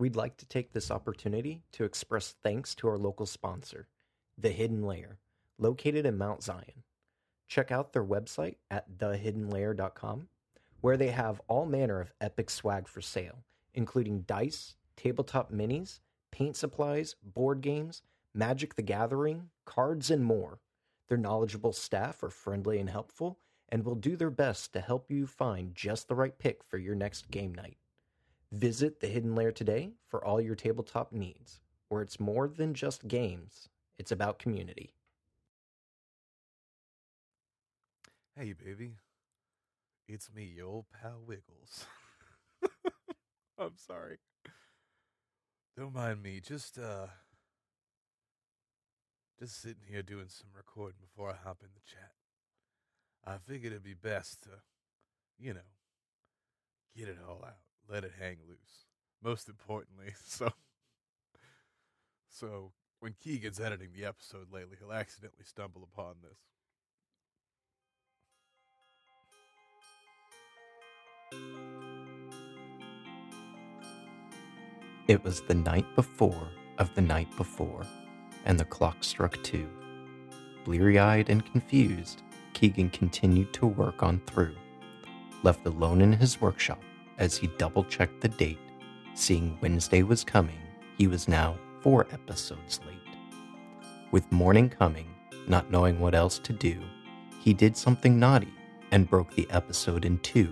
We'd like to take this opportunity to express thanks to our local sponsor, The Hidden Layer, located in Mount Zion. Check out their website at thehiddenlayer.com, where they have all manner of epic swag for sale, including dice, tabletop minis, paint supplies, board games, Magic the Gathering, cards, and more. Their knowledgeable staff are friendly and helpful, and will do their best to help you find just the right pick for your next game night. Visit The Hidden Layer today for all your tabletop needs, where it's more than just games. It's about community. Hey, baby. It's me, your old pal Wiggles. I'm sorry. Don't mind me. Just sitting here doing some recording before I hop in the chat. I figured it'd be best to, get it all out. Let it hang loose. Most importantly, so when Keegan's editing the episode lately, he'll accidentally stumble upon this. It was the night before of the night before, and the clock struck 2. Bleary-eyed and confused, Keegan continued to work on through, left alone in his workshop as he double-checked the date, seeing Wednesday was coming. He was now 4 episodes late. With morning coming, not knowing what else to do, he did something naughty and broke the episode in 2.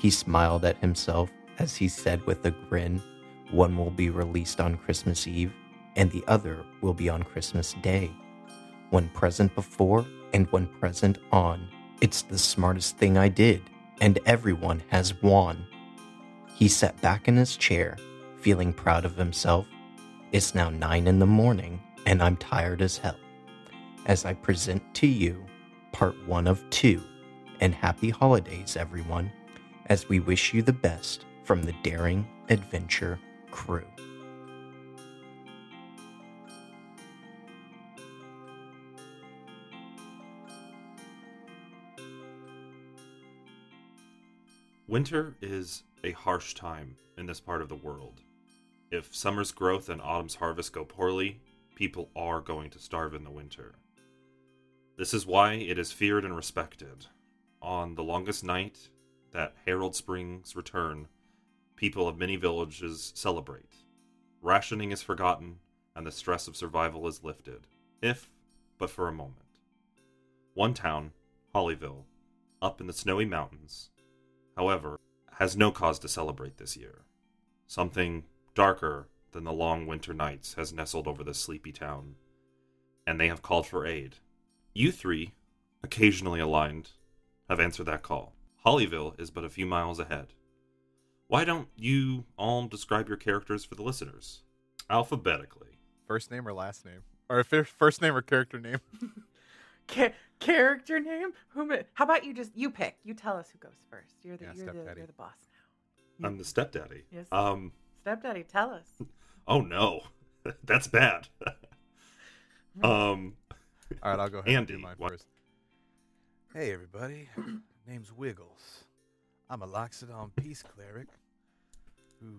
He smiled at himself as he said with a grin, one will be released on Christmas Eve and the other will be on Christmas Day. One present before and one present on. It's the smartest thing I did, and everyone has won. He sat back in his chair, feeling proud of himself. It's now 9 in the morning, and I'm tired as hell. As I present to you, part 1 of 2, and happy holidays, everyone, as we wish you the best from the Daring Adventure crew. Winter is a harsh time in this part of the world. If summer's growth and autumn's harvest go poorly, people are going to starve in the winter. This is why it is feared and respected. On the longest night that heralds spring's return, people of many villages celebrate. Rationing is forgotten, and the stress of survival is lifted, if but for a moment. One town, Hollyville, up in the snowy mountains, however, has no cause to celebrate this year. Something darker than the long winter nights has nestled over this sleepy town, and they have called for aid. You 3, occasionally aligned, have answered that call. Hollyville is but a few miles ahead. Why don't you all describe your characters for the listeners? Alphabetically. First name or last name? Or first name or character name? Character name? How about you pick? You tell us who goes first. You're the boss now. I'm the stepdaddy. Yes. Stepdaddy, tell us. Oh no, that's bad. All right, I'll go ahead and do mine first. Hey everybody, name's Wiggles. I'm a Loxodon peace cleric who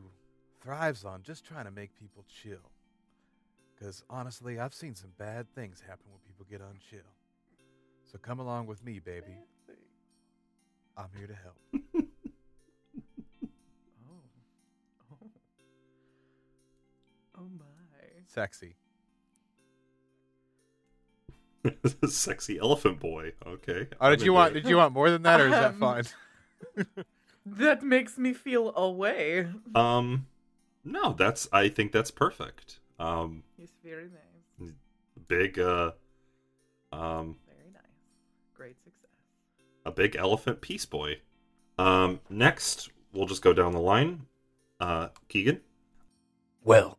thrives on just trying to make people chill. Because honestly, I've seen some bad things happen when people get unchill. So come along with me, baby. I'm here to help. Oh my. Sexy. Sexy elephant boy. Okay. Oh, did you want more than that, or is that fine? That makes me feel away. No, I think that's perfect. He's very nice. Big great success. A big elephant peace boy. Next, we'll just go down the line. Keegan? Well.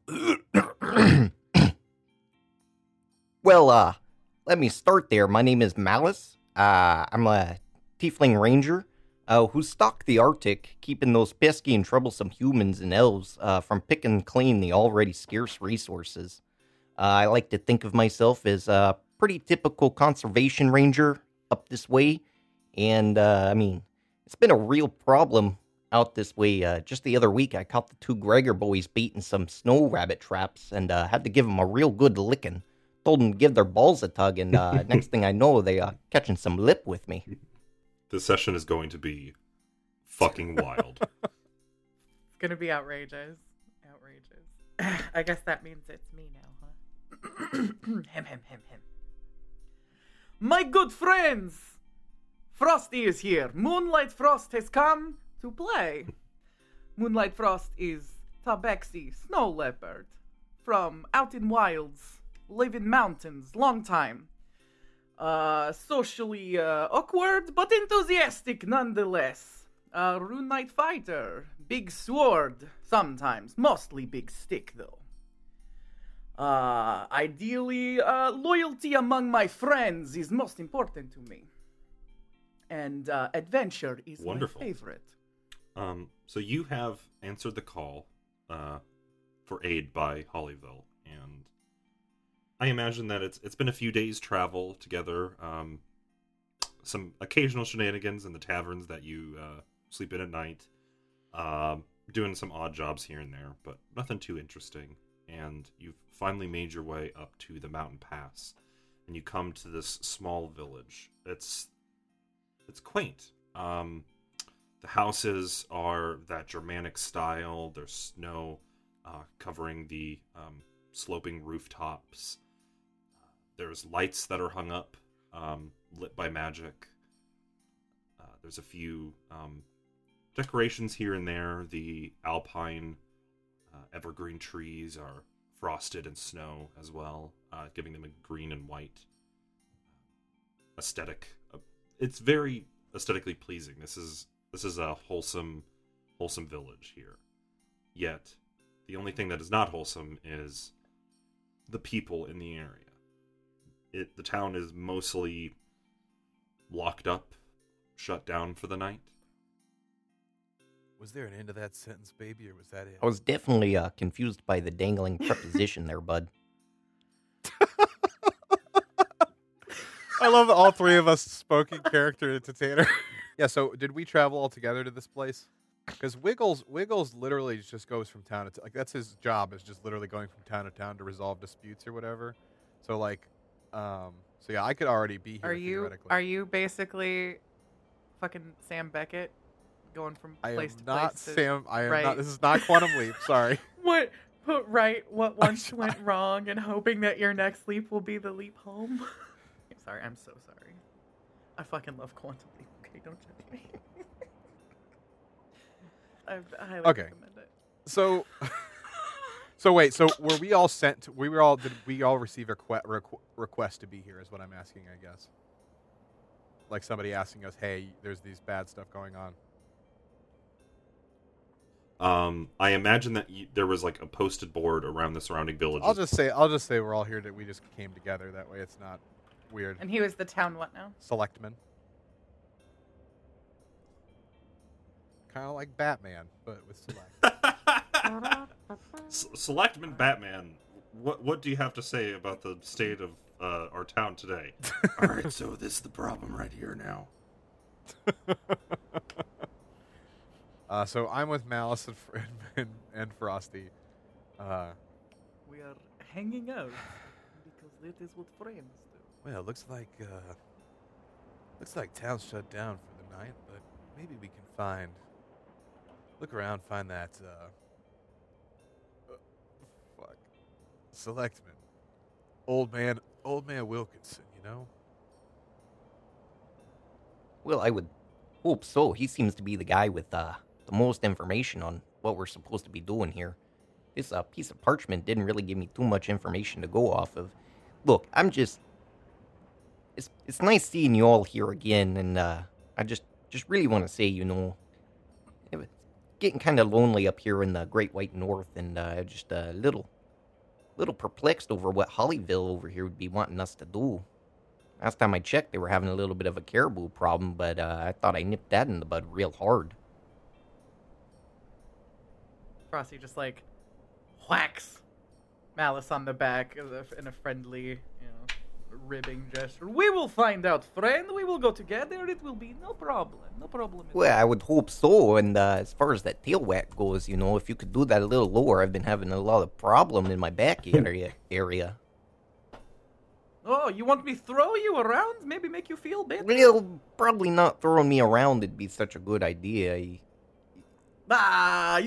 Let me start there. My name is Malice. I'm a Tiefling Ranger who stalked the Arctic, keeping those pesky and troublesome humans and elves from picking clean the already scarce resources. I like to think of myself as a pretty typical conservation ranger up this way, and it's been a real problem out this way. Just the other week, I caught the two Gregor boys beating some snow rabbit traps and had to give them a real good licking. Told them to give their balls a tug, and next thing I know, they are catching some lip with me. This session is going to be fucking wild. It's going to be outrageous. Outrageous. I guess that means it's me now, huh? Him. My good friends! Frosty is here. Moonlight Frost has come to play. Moonlight Frost is Tabaxi, snow leopard, from out in wilds, live in mountains, long time. Socially awkward, but enthusiastic nonetheless. Rune Knight fighter, big sword, sometimes, mostly big stick though. Ideally, loyalty among my friends is most important to me. And adventure is wonderful. My favorite. So you have answered the call for aid by Hollyville, and I imagine that it's been a few days' travel together, some occasional shenanigans in the taverns that you sleep in at night, doing some odd jobs here and there, but nothing too interesting. And you've finally made your way up to the mountain pass, and you come to this small village. It's quaint. The houses are that Germanic style. There's snow covering the sloping rooftops. There's lights that are hung up, lit by magic. There's a few decorations here and there. The alpine evergreen trees are frosted in snow as well, giving them a green and white aesthetic. It's very aesthetically pleasing. This is a wholesome village here. Yet, the only thing that is not wholesome is the people in the area. The town is mostly locked up, shut down for the night. Was there an end to that sentence, baby, or was that it? I was definitely confused by the dangling preposition there, bud. I love that all three of us spoke in character to Tanner. Yeah, so did we travel all together to this place? Because Wiggles literally just goes from town to town. Like, that's his job, is just literally going from town to town to resolve disputes or whatever. So, like, so yeah, I could already be here theoretically. Are you basically fucking Sam Beckett going from place to place? I am not. This is not Quantum Leap, sorry. What? Put right what once went wrong and hoping that your next leap will be the leap home? Sorry, I'm so sorry. I fucking love Quantum Leap. Okay, don't judge me. I highly recommend it. So wait. So were we all sent? Did we all receive a request to be here? Is what I'm asking, I guess. Like somebody asking us, "Hey, there's these bad stuff going on." I imagine that there was like a posted board around the surrounding villages. I'll just say we're all here. That we just came together. That way, it's not weird. And he was the town what now? Selectman. Kind of like Batman, but with select. Selectman Batman, what do you have to say about the state of our town today? All right, so this is the problem right here now. So I'm with Malice and Frosty. We are hanging out because that is what friends do. Well, looks like town's shut down for the night, but maybe we can find that selectman, old man Wilkinson, you know? Well, I would hope so. He seems to be the guy with the most information on what we're supposed to be doing here. This piece of parchment didn't really give me too much information to go off of. Look, I'm just. It's nice seeing you all here again, and I just really want to say, you know, it's getting kind of lonely up here in the Great White North, and just a little perplexed over what Hollyville over here would be wanting us to do. Last time I checked, they were having a little bit of a caribou problem, but I thought I nipped that in the bud real hard. Frosty just, like, whacks Malice on the back in a friendly, you know, ribbing gesture. We will find out, friend. We will go together. It will be no problem. No problem at all. Well, I would hope so. And as far as that tail whack goes, you know, if you could do that a little lower, I've been having a lot of problem in my back area. Oh, you want me to throw you around? Maybe make you feel better? Well, probably not throwing me around would be such a good idea. You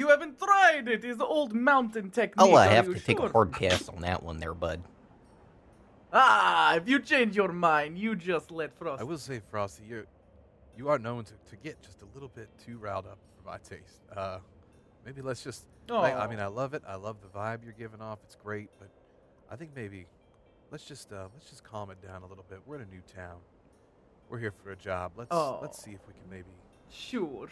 haven't tried it. It's the old mountain technique. Oh, I have to take a hard pass on that one there, bud. If you change your mind, you just let Frosty. I will say, Frosty, you are known to get just a little bit too riled up for my taste. Maybe let's just... I love it. I love the vibe you're giving off. It's great, but I think maybe let's just calm it down a little bit. We're in a new town. We're here for a job. Let's see if we can maybe... Sure.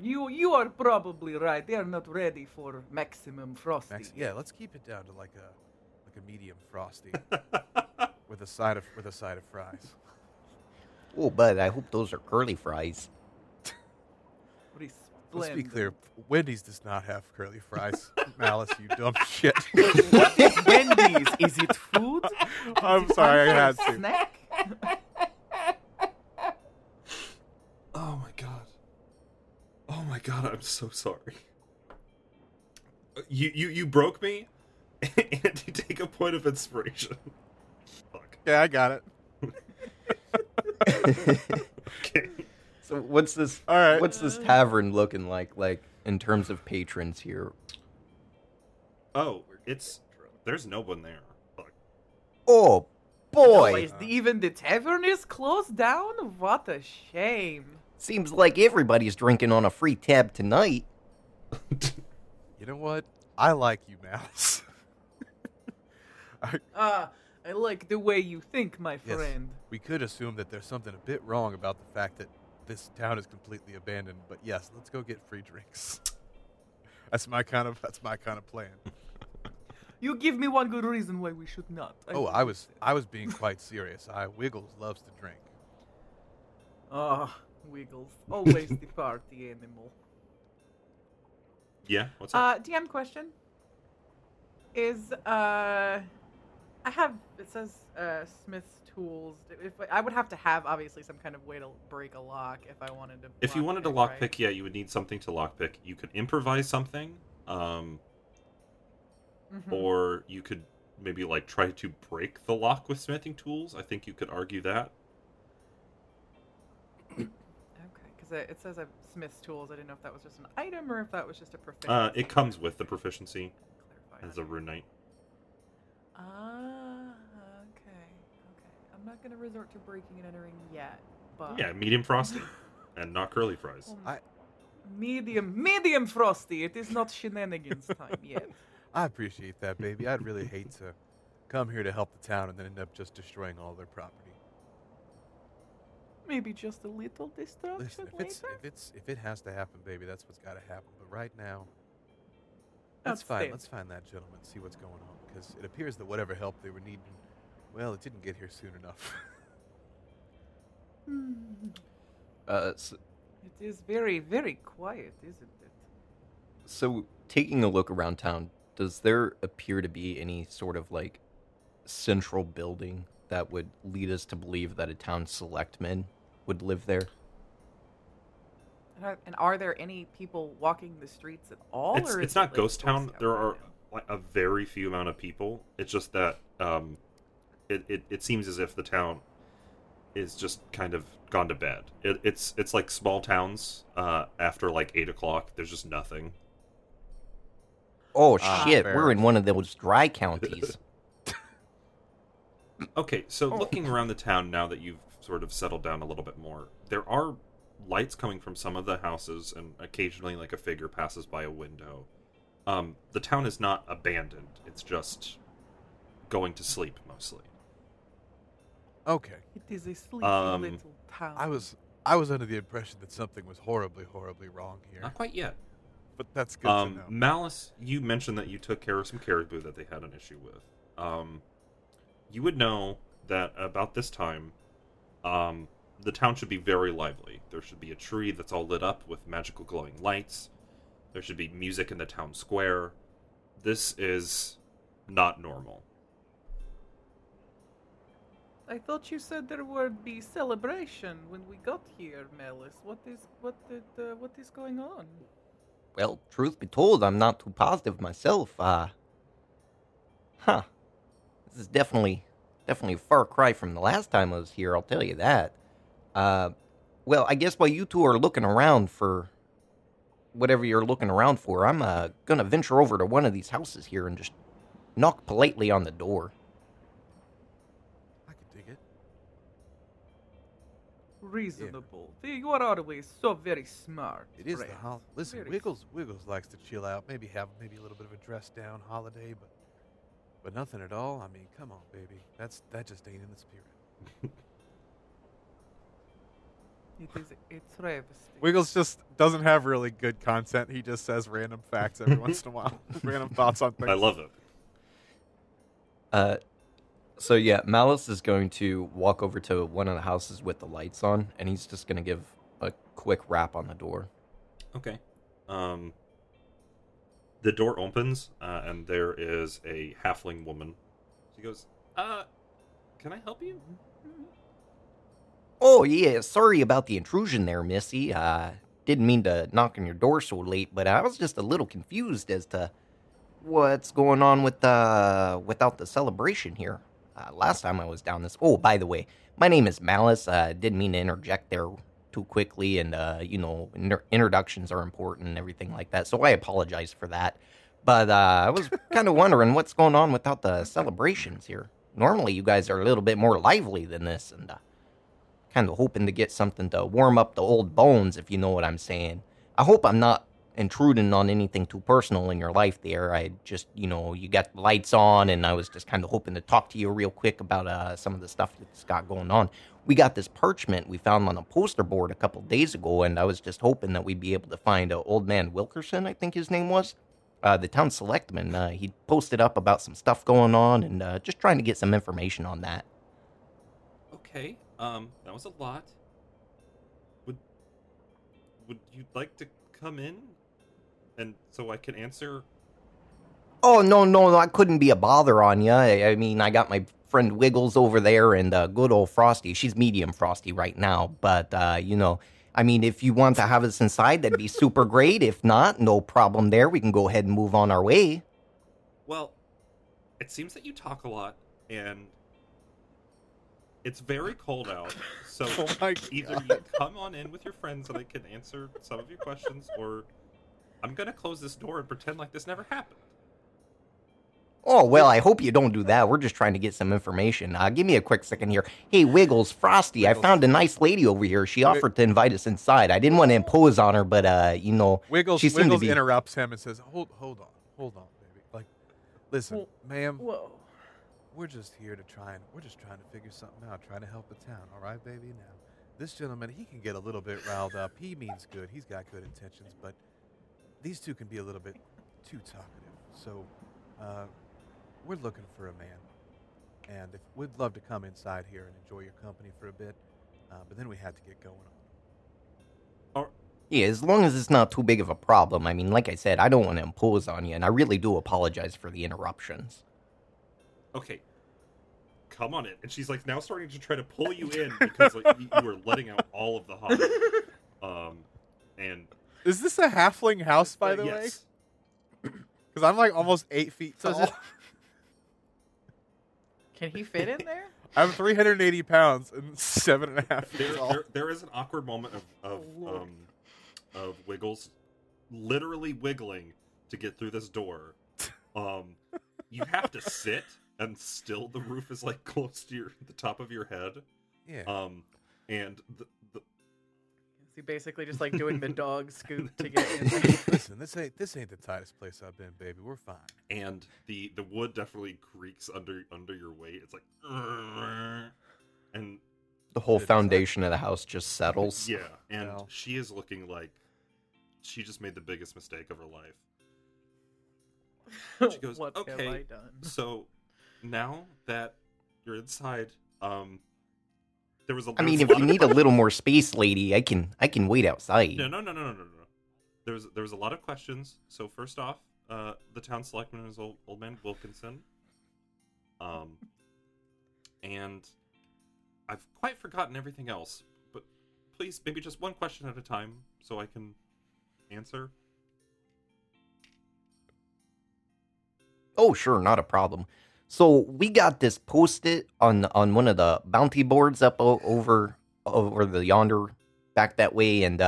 You are probably right. They are not ready for maximum Frosty. Yeah, let's keep it down to like a medium Frosty with a side of fries. Oh, bud, I hope those are curly fries. Let's be clear. Wendy's does not have curly fries. Malice, you dumb shit. What is Wendy's? Is it food? I'm sorry, I had to. Snack? Oh my god, I'm so sorry. You broke me, and you take a point of inspiration. Fuck. Yeah, I got it. Okay. So what's this? All right. What's this tavern looking like in terms of patrons here? Oh, there's no one there. Fuck. Oh boy! Even the tavern is closed down. What a shame. Seems like everybody's drinking on a free tab tonight. You know what? I like you, Malice. I like the way you think, my friend. Yes, we could assume that there's something a bit wrong about the fact that this town is completely abandoned, but yes, let's go get free drinks. That's my kind of plan. You give me one good reason why we should not. I was being quite serious. Wiggles loves to drink. Wiggles, always the party animal. Yeah, what's up? DM question is, it says Smith's tools. I would have to have, obviously, some kind of way to break a lock if I wanted to. If you wanted to lockpick, right? Yeah, you would need something to lockpick. You could improvise something, or you could maybe, try to break the lock with smithing tools. I think you could argue that. It says I've Smith's tools. I didn't know if that was just an item or if that was just a proficiency. It comes with the proficiency as a rune knight. Okay. I'm not going to resort to breaking and entering yet, but... Yeah, medium Frosty and not curly fries. Medium Frosty. It is not shenanigans time yet. I appreciate that, baby. I'd really hate to come here to help the town and then end up just destroying all their property. Maybe just a little destruction. Listen, if it has to happen, baby, that's what's got to happen. But right now, let's find that gentleman, see what's going on, because it appears that whatever help they were needing, well, it didn't get here soon enough. It is very, very quiet, isn't it? So, taking a look around town, does there appear to be any sort of central building that would lead us to believe that a town selectman would live there? And are there any people walking the streets at all? It's not Ghost Town. There are a very few amount of people. It's just that it seems as if the town is just kind of gone to bed. It's like small towns after 8 o'clock. There's just nothing. Oh, shit. We're in one of those dry counties. Okay, so looking around the town now that you've sort of settled down a little bit more, there are lights coming from some of the houses, and occasionally, a figure passes by a window. The town is not abandoned. It's just going to sleep, mostly. Okay. It is a sleepy little town. I was under the impression that something was horribly, horribly wrong here. Not quite yet. But that's good to know. Malice, you mentioned that you took care of some caribou that they had an issue with. You would know that about this time, the town should be very lively. There should be a tree that's all lit up with magical glowing lights. There should be music in the town square. This is not normal. I thought you said there would be celebration when we got here, Malice. What is going on? Well, truth be told, I'm not too positive myself. This is definitely a far cry from the last time I was here, I'll tell you that. Well, I guess while you two are looking around for whatever you're looking around for, I'm going to venture over to one of these houses here and just knock politely on the door. I could dig it. Reasonable. Yeah. You are always so very smart. It is the holiday. Listen, Wiggles likes to chill out, maybe a little bit of a dress-down holiday, but nothing at all. I mean, come on, baby. That just ain't in the spirit. It is a travesty. Wiggles just doesn't have really good content. He just says random facts every once in a while. Random thoughts on things. I love it. So yeah, Malice is going to walk over to one of the houses with the lights on, and he's just going to give a quick rap on the door. Okay. The door opens, and there is a halfling woman. She goes, can I help you? Oh, yeah, sorry about the intrusion there, Missy. Didn't mean to knock on your door so late, but I was just a little confused as to what's going on with without the celebration here. Last time I was down this... Oh, by the way, my name is Malice. Didn't mean to interject there too quickly, and, introductions are important and everything like that, so I apologize for that. But I was kind of wondering what's going on without the celebrations here. Normally, you guys are a little bit more lively than this, and... kind of hoping to get something to warm up the old bones, if you know what I'm saying. I hope I'm not intruding on anything too personal in your life there. I just, you got the lights on, and I was just kind of hoping to talk to you real quick about some of the stuff that's got going on. We got this parchment we found on a poster board a couple days ago, and I was just hoping that we'd be able to find Old Man Wilkerson, I think his name was, the town selectman. He posted up about some stuff going on, and just trying to get some information on that. Okay. That was a lot. Would you like to come in? And so I can answer? Oh, no, I couldn't be a bother on you. I mean, I got my friend Wiggles over there and good old Frosty. She's medium Frosty right now. But, if you want to have us inside, that'd be super great. If not, no problem there. We can go ahead and move on our way. Well, it seems that you talk a lot and... it's very cold out, so either you come on in with your friends and I can answer some of your questions, or I'm going to close this door and pretend like this never happened. Oh, well, I hope you don't do that. We're just trying to get some information. Give me a quick second here. Hey, Wiggles, Frosty, Wiggles. I found a nice lady over here. She offered to invite us inside. I didn't want to impose on her, but, Wiggles, she seemed Wiggles to be... interrupts him and says, hold on, baby. Like, listen, ma'am... Whoa. We're just here to trying to figure something out, trying to help the town, all right, baby? Now, this gentleman, he can get a little bit riled up. He means good. He's got good intentions, but these two can be a little bit too talkative. So, we're looking for a man, and we'd love to come inside here and enjoy your company for a bit, but then we had to get going on. Yeah, as long as it's not too big of a problem. I mean, like I said, I don't want to impose on you, and I really do apologize for the interruptions. Okay. Come on in. And she's like now starting to try to pull you in because like you were letting out all of the hot. And is this a halfling house by the way? Because I'm like almost 8 feet tall. Can he fit in there? I'm 380 pounds and 7.5 feet tall. There is an awkward moment of Wiggles literally wiggling to get through this door. You have to sit. And still, the roof is like close to the top of your head. Yeah. And is he basically just like doing the dog scoot to get in? Listen, this ain't the tightest place I've been, baby. We're fine. And the wood definitely creaks under your weight. It's like, and the whole foundation of the house just settles. Yeah. And she is looking like she just made the biggest mistake of her life. She goes, "What have I done?" So. Now that you're inside, there was a. I mean, if you need a little more space, lady, I can wait outside. No. There was a lot of questions. So first off, the town selectman is old man Wilkinson. And I've quite forgotten everything else, but please, maybe just one question at a time so I can answer. Oh, sure, not a problem. So we got this posted on one of the bounty boards up over the yonder back that way, and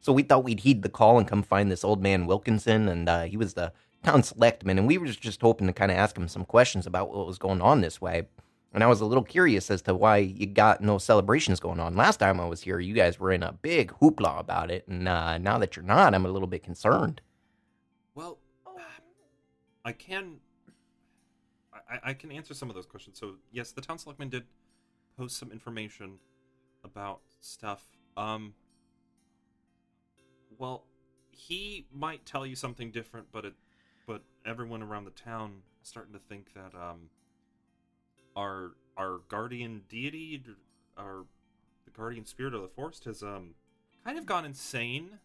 so we thought we'd heed the call and come find this old man Wilkinson, and he was the town selectman, and we were just hoping to kind of ask him some questions about what was going on this way. And I was a little curious as to why you got no celebrations going on. Last time I was here, you guys were in a big hoopla about it, and now that you're not, I'm a little bit concerned. Well, I can answer some of those questions. So, yes, the town selectman did post some information about stuff. Well, he might tell you something different, but everyone around the town is starting to think that our guardian deity, the guardian spirit of the forest, has kind of gone insane.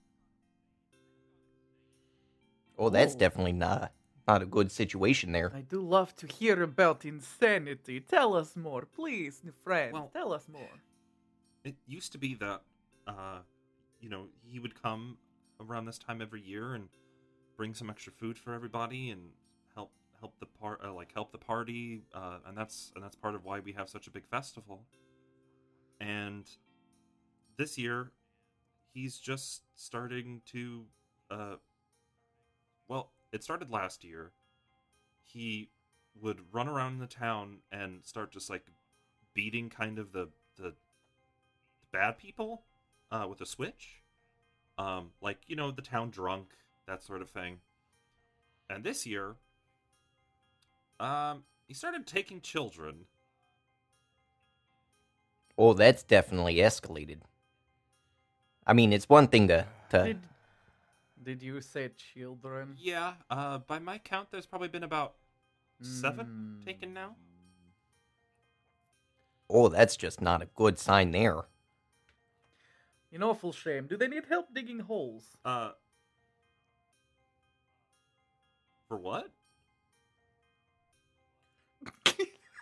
Oh, that's definitely not a good situation there. I do love to hear about insanity. Tell us more, please, new friend. Well, tell us more. It used to be that, he would come around this time every year and bring some extra food for everybody and help the party, and that's part of why we have such a big festival. And this year, he's just starting to, it started last year. He would run around the town and start just like beating kind of the bad people with a switch, the town drunk, that sort of thing. And this year, he started taking children. Oh, that's definitely escalated. I mean, it's one thing to... Did you say children? Yeah, by my count, there's probably been about 7 taken now. Oh, that's just not a good sign there. An awful shame. Do they need help digging holes? For what?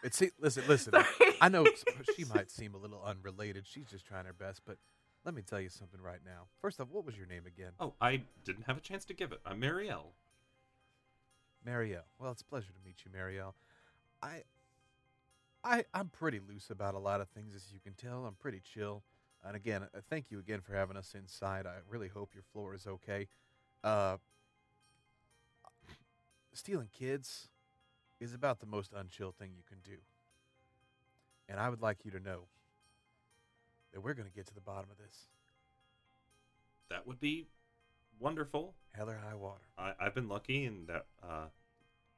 Listen. I know she might seem a little unrelated. She's just trying her best, but... Let me tell you something right now. First off, what was your name again? Oh, I didn't have a chance to give it. I'm Marielle. Marielle. Well, it's a pleasure to meet you, Marielle. I'm pretty loose about a lot of things, as you can tell. I'm pretty chill. And again, thank you again for having us inside. I really hope your floor is okay. Stealing kids is about the most unchill thing you can do. And I would like you to know that we're going to get to the bottom of this. That would be wonderful. Hell or high water. I've been lucky in that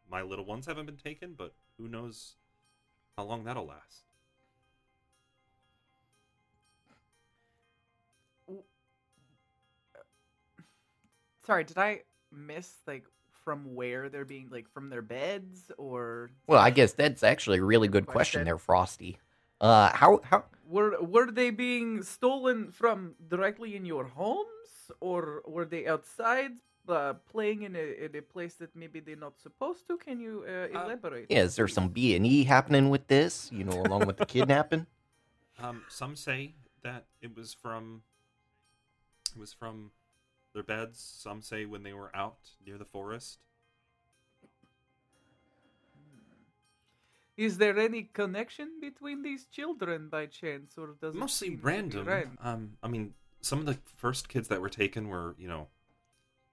my little ones haven't been taken, but who knows how long that'll last. Sorry, did I miss, from where they're being, from their beds, or... Well, I guess that's actually a really good question there, Frosty. How... Were they being stolen from directly in your homes, or were they outside playing in a place that maybe they're not supposed to? Can you elaborate? Yeah, is there some B&E happening with this, along with the kidnapping? Some say that it was from their beds. Some say when they were out near the forest. Is there any connection between these children by chance, or does it mostly random? Some of the first kids that were taken were,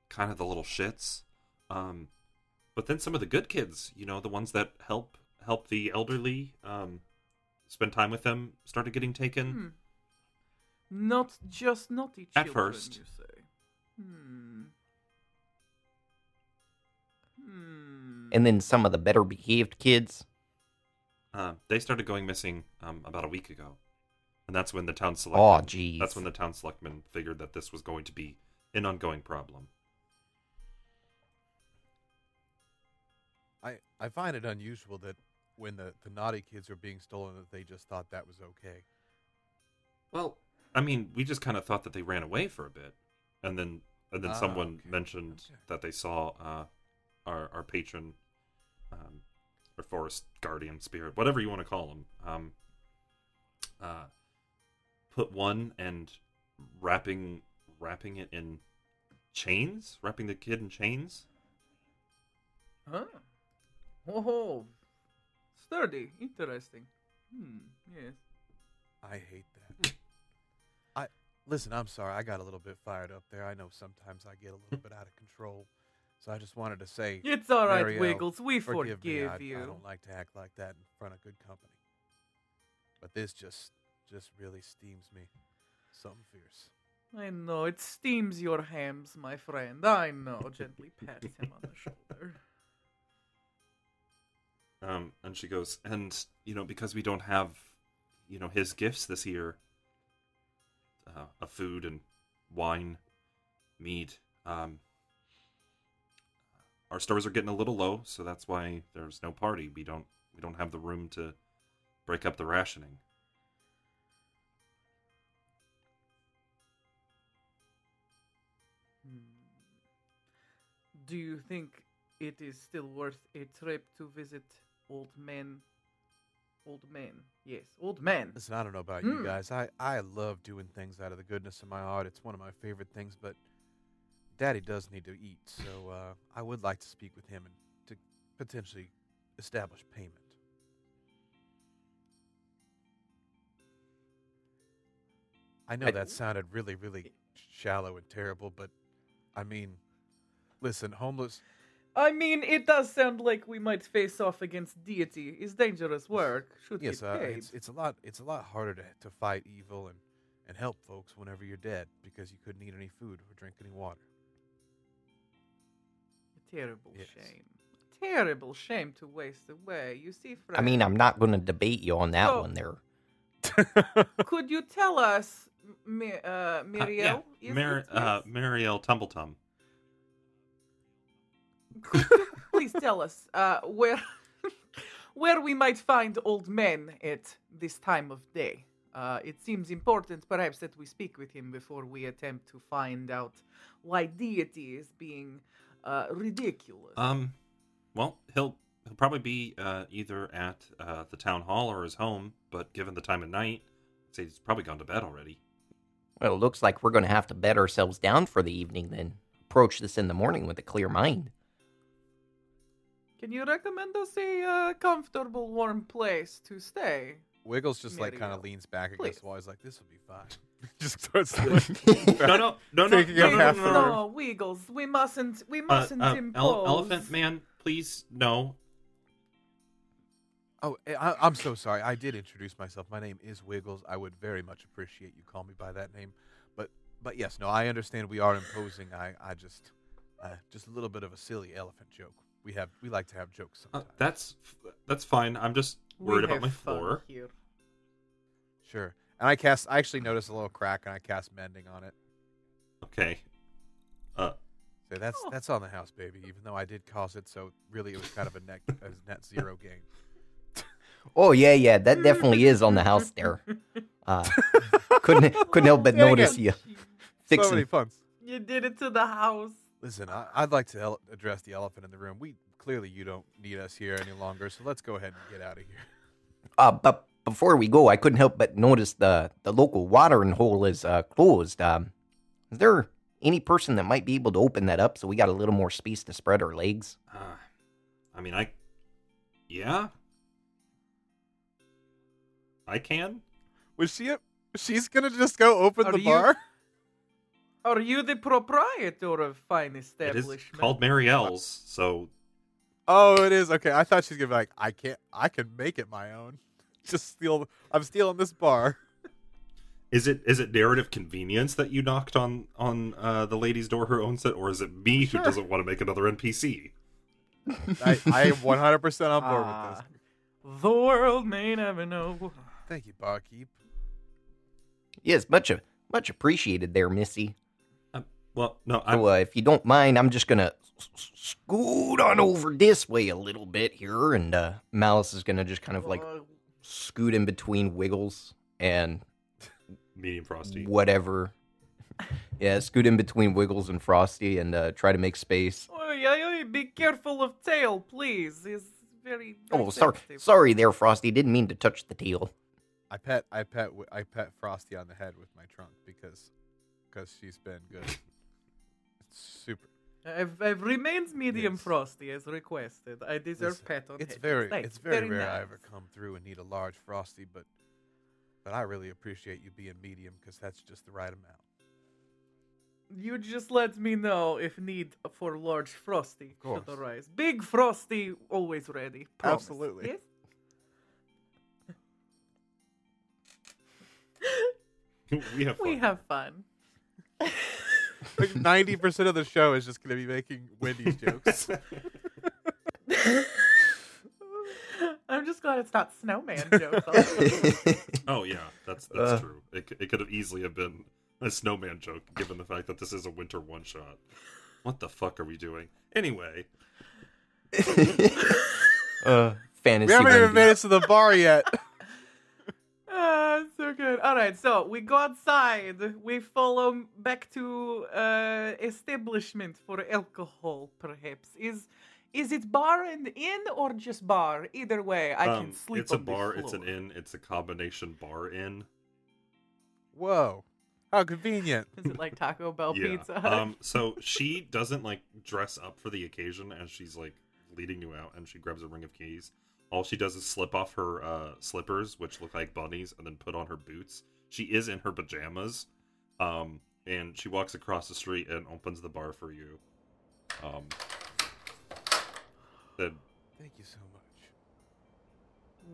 kind of the little shits, but then some of the good kids, the ones that help the elderly, spend time with them, started getting taken. Not just naughty children. At first, you say. And then some of the better behaved kids. They started going missing about a week ago, and that's when the town selectman. Oh, geez. That's when the town selectman figured that this was going to be an ongoing problem. I find it unusual that when the naughty kids are being stolen, that they just thought that was okay. Well, we just kind of thought that they ran away for a bit, and then someone mentioned that they saw our patron. Or forest guardian spirit, whatever you want to call him, put one and wrapping it in chains, wrapping the kid in chains. Huh? Oh, sturdy, interesting. Yes. I hate that. Listen, I'm sorry. I got a little bit fired up there. I know sometimes I get a little bit out of control. So I just wanted to say... It's all right, Marielle, Wiggles. We forgive you. I don't like to act like that in front of good company. But this just really steams me. Something fierce. I know. It steams your hams, my friend. I know. Gently pat him on the shoulder. And she goes, and, because we don't have, his gifts this year, of food and wine, meat, our stores are getting a little low, so that's why there's no party. We don't have the room to break up the rationing. Do you think it is still worth a trip to visit Old Man? Old Man, yes, Old Man. Listen, I don't know about you guys. I love doing things out of the goodness of my heart. It's one of my favorite things, but Daddy does need to eat, so I would like to speak with him and to potentially establish payment. I know that sounded really, really shallow and terrible, but I mean, listen, homeless... I mean, it does sound like we might face off against deity. It's dangerous work. Should yes, get paid. It's a lot harder to fight evil and help folks whenever you're dead because you couldn't eat any food or drink any water. A terrible shame. A terrible shame to waste away. You see, friend. I mean, I'm not going to debate you on that one there. Could you tell us, Marielle? Yeah. Marielle Tumbletum. Could you please tell us where we might find Old Man at this time of day? It seems important, perhaps, that we speak with him before we attempt to find out why deity is being ridiculous. Well, he'll probably be either at the town hall or his home, but given the time of night, I'd say he's probably gone to bed already. Well, it looks like we're going to have to bed ourselves down for the evening, then approach this in the morning with a clear mind. Can you recommend us a comfortable, warm place to stay? Wiggles just kind of leans back against the wall. He's like, "This will be fine." Just starts like, no, Wiggles, we mustn't impose. Elephant Man, please, no. Oh, I'm so sorry. I did introduce myself. My name is Wiggles. I would very much appreciate you call me by that name, but yes, no, I understand we are imposing. I just a little bit of a silly elephant joke. We like to have jokes sometimes. That's fine. I'm just worried about my floor. Here. Sure. And I actually noticed a little crack, and I cast Mending on it. Okay. So that's on the house, baby. Even though I did cause it, so really it was kind of a net zero game. Oh yeah, that definitely is on the house there. Couldn't help but notice you. So many puns. You did it to the house. Listen, I'd like to address the elephant in the room. Clearly you don't need us here any longer, so let's go ahead and get out of here. But before we go, I couldn't help but notice the local watering hole is closed. Is there any person that might be able to open that up so we got a little more space to spread our legs? I can. She's going to just go open the bar? Are you the proprietor of fine establishment? It is called Marielle's, so... Oh, it is. Okay, I thought she was going to be like, I can make it my own. I'm stealing this bar. Is it narrative convenience that you knocked on the lady's door who owns it, or is it me who doesn't want to make another NPC? I am 100% on board with this. The world may never know. Thank you, barkeep. Yes, much appreciated there, Missy. Well, no, so, if you don't mind, I'm just going to scoot on over this way a little bit here, and Malice is going to just kind of scoot in between Wiggles and Medium Frosty. Whatever. Yeah, scoot in between Wiggles and Frosty and try to make space. Oh, be careful of tail, please. It's very... sorry there, Frosty. Didn't mean to touch the tail. I pet Frosty on the head with my trunk because she's been good. It's super. I've remained medium frosty as requested. I deserve pet on the head. It's very rare nice. I ever come through and need a large frosty, but I really appreciate you being medium because that's just the right amount. You just let me know if need for large frosty should arise. Big frosty, always ready. Promise. Absolutely. Yes? We have fun. Like 90% of the show is just going to be making Wendy's jokes. I'm just glad it's not snowman jokes. Oh yeah, that's true. It could have easily have been a snowman joke, given the fact that this is a winter one shot. What the fuck are we doing? Anyway, fantasy. We haven't even made it to the bar yet. So good. All right, so we go outside. We follow back to establishment for alcohol, perhaps. Is it bar and inn or just bar? Either way, I can sleep on this floor. It's a bar, it's an inn, it's a combination bar-inn. Whoa. How convenient. Is it like Taco Bell pizza? So she doesn't, like, dress up for the occasion as she's, like, leading you out, and she grabs a ring of keys. All she does is slip off her slippers, which look like bunnies, and then put on her boots. She is in her pajamas, and she walks across the street and opens the bar for you. Then, thank you so much.